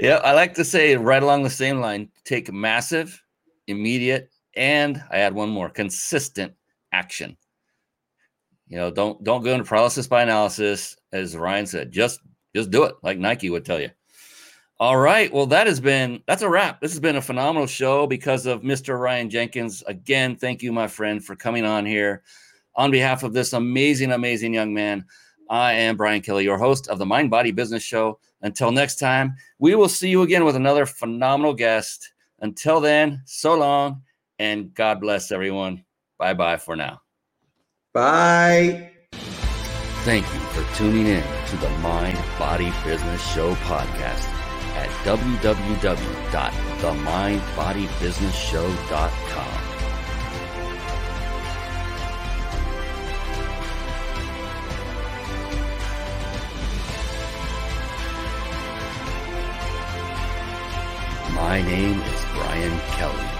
Yeah, I like to say right along the same line, take massive, immediate, and I add one more, consistent action. You know, don't don't go into paralysis by analysis, as Ryan said. Just just do it, like Nike would tell you. All right. Well, that has been that's a wrap. This has been a phenomenal show because of Mister Ryan Jenkins. Again, thank you, my friend, for coming on here. On behalf of this amazing, amazing young man, I am Brian Kelly, your host of the Mind Body Business Show. Until next time, we will see you again with another phenomenal guest. Until then, so long, and God bless everyone. Bye-bye for now. Bye. Thank you for tuning in to the Mind Body Business Show podcast. at w w w dot the mind body business show dot com. My name is Brian Kelly.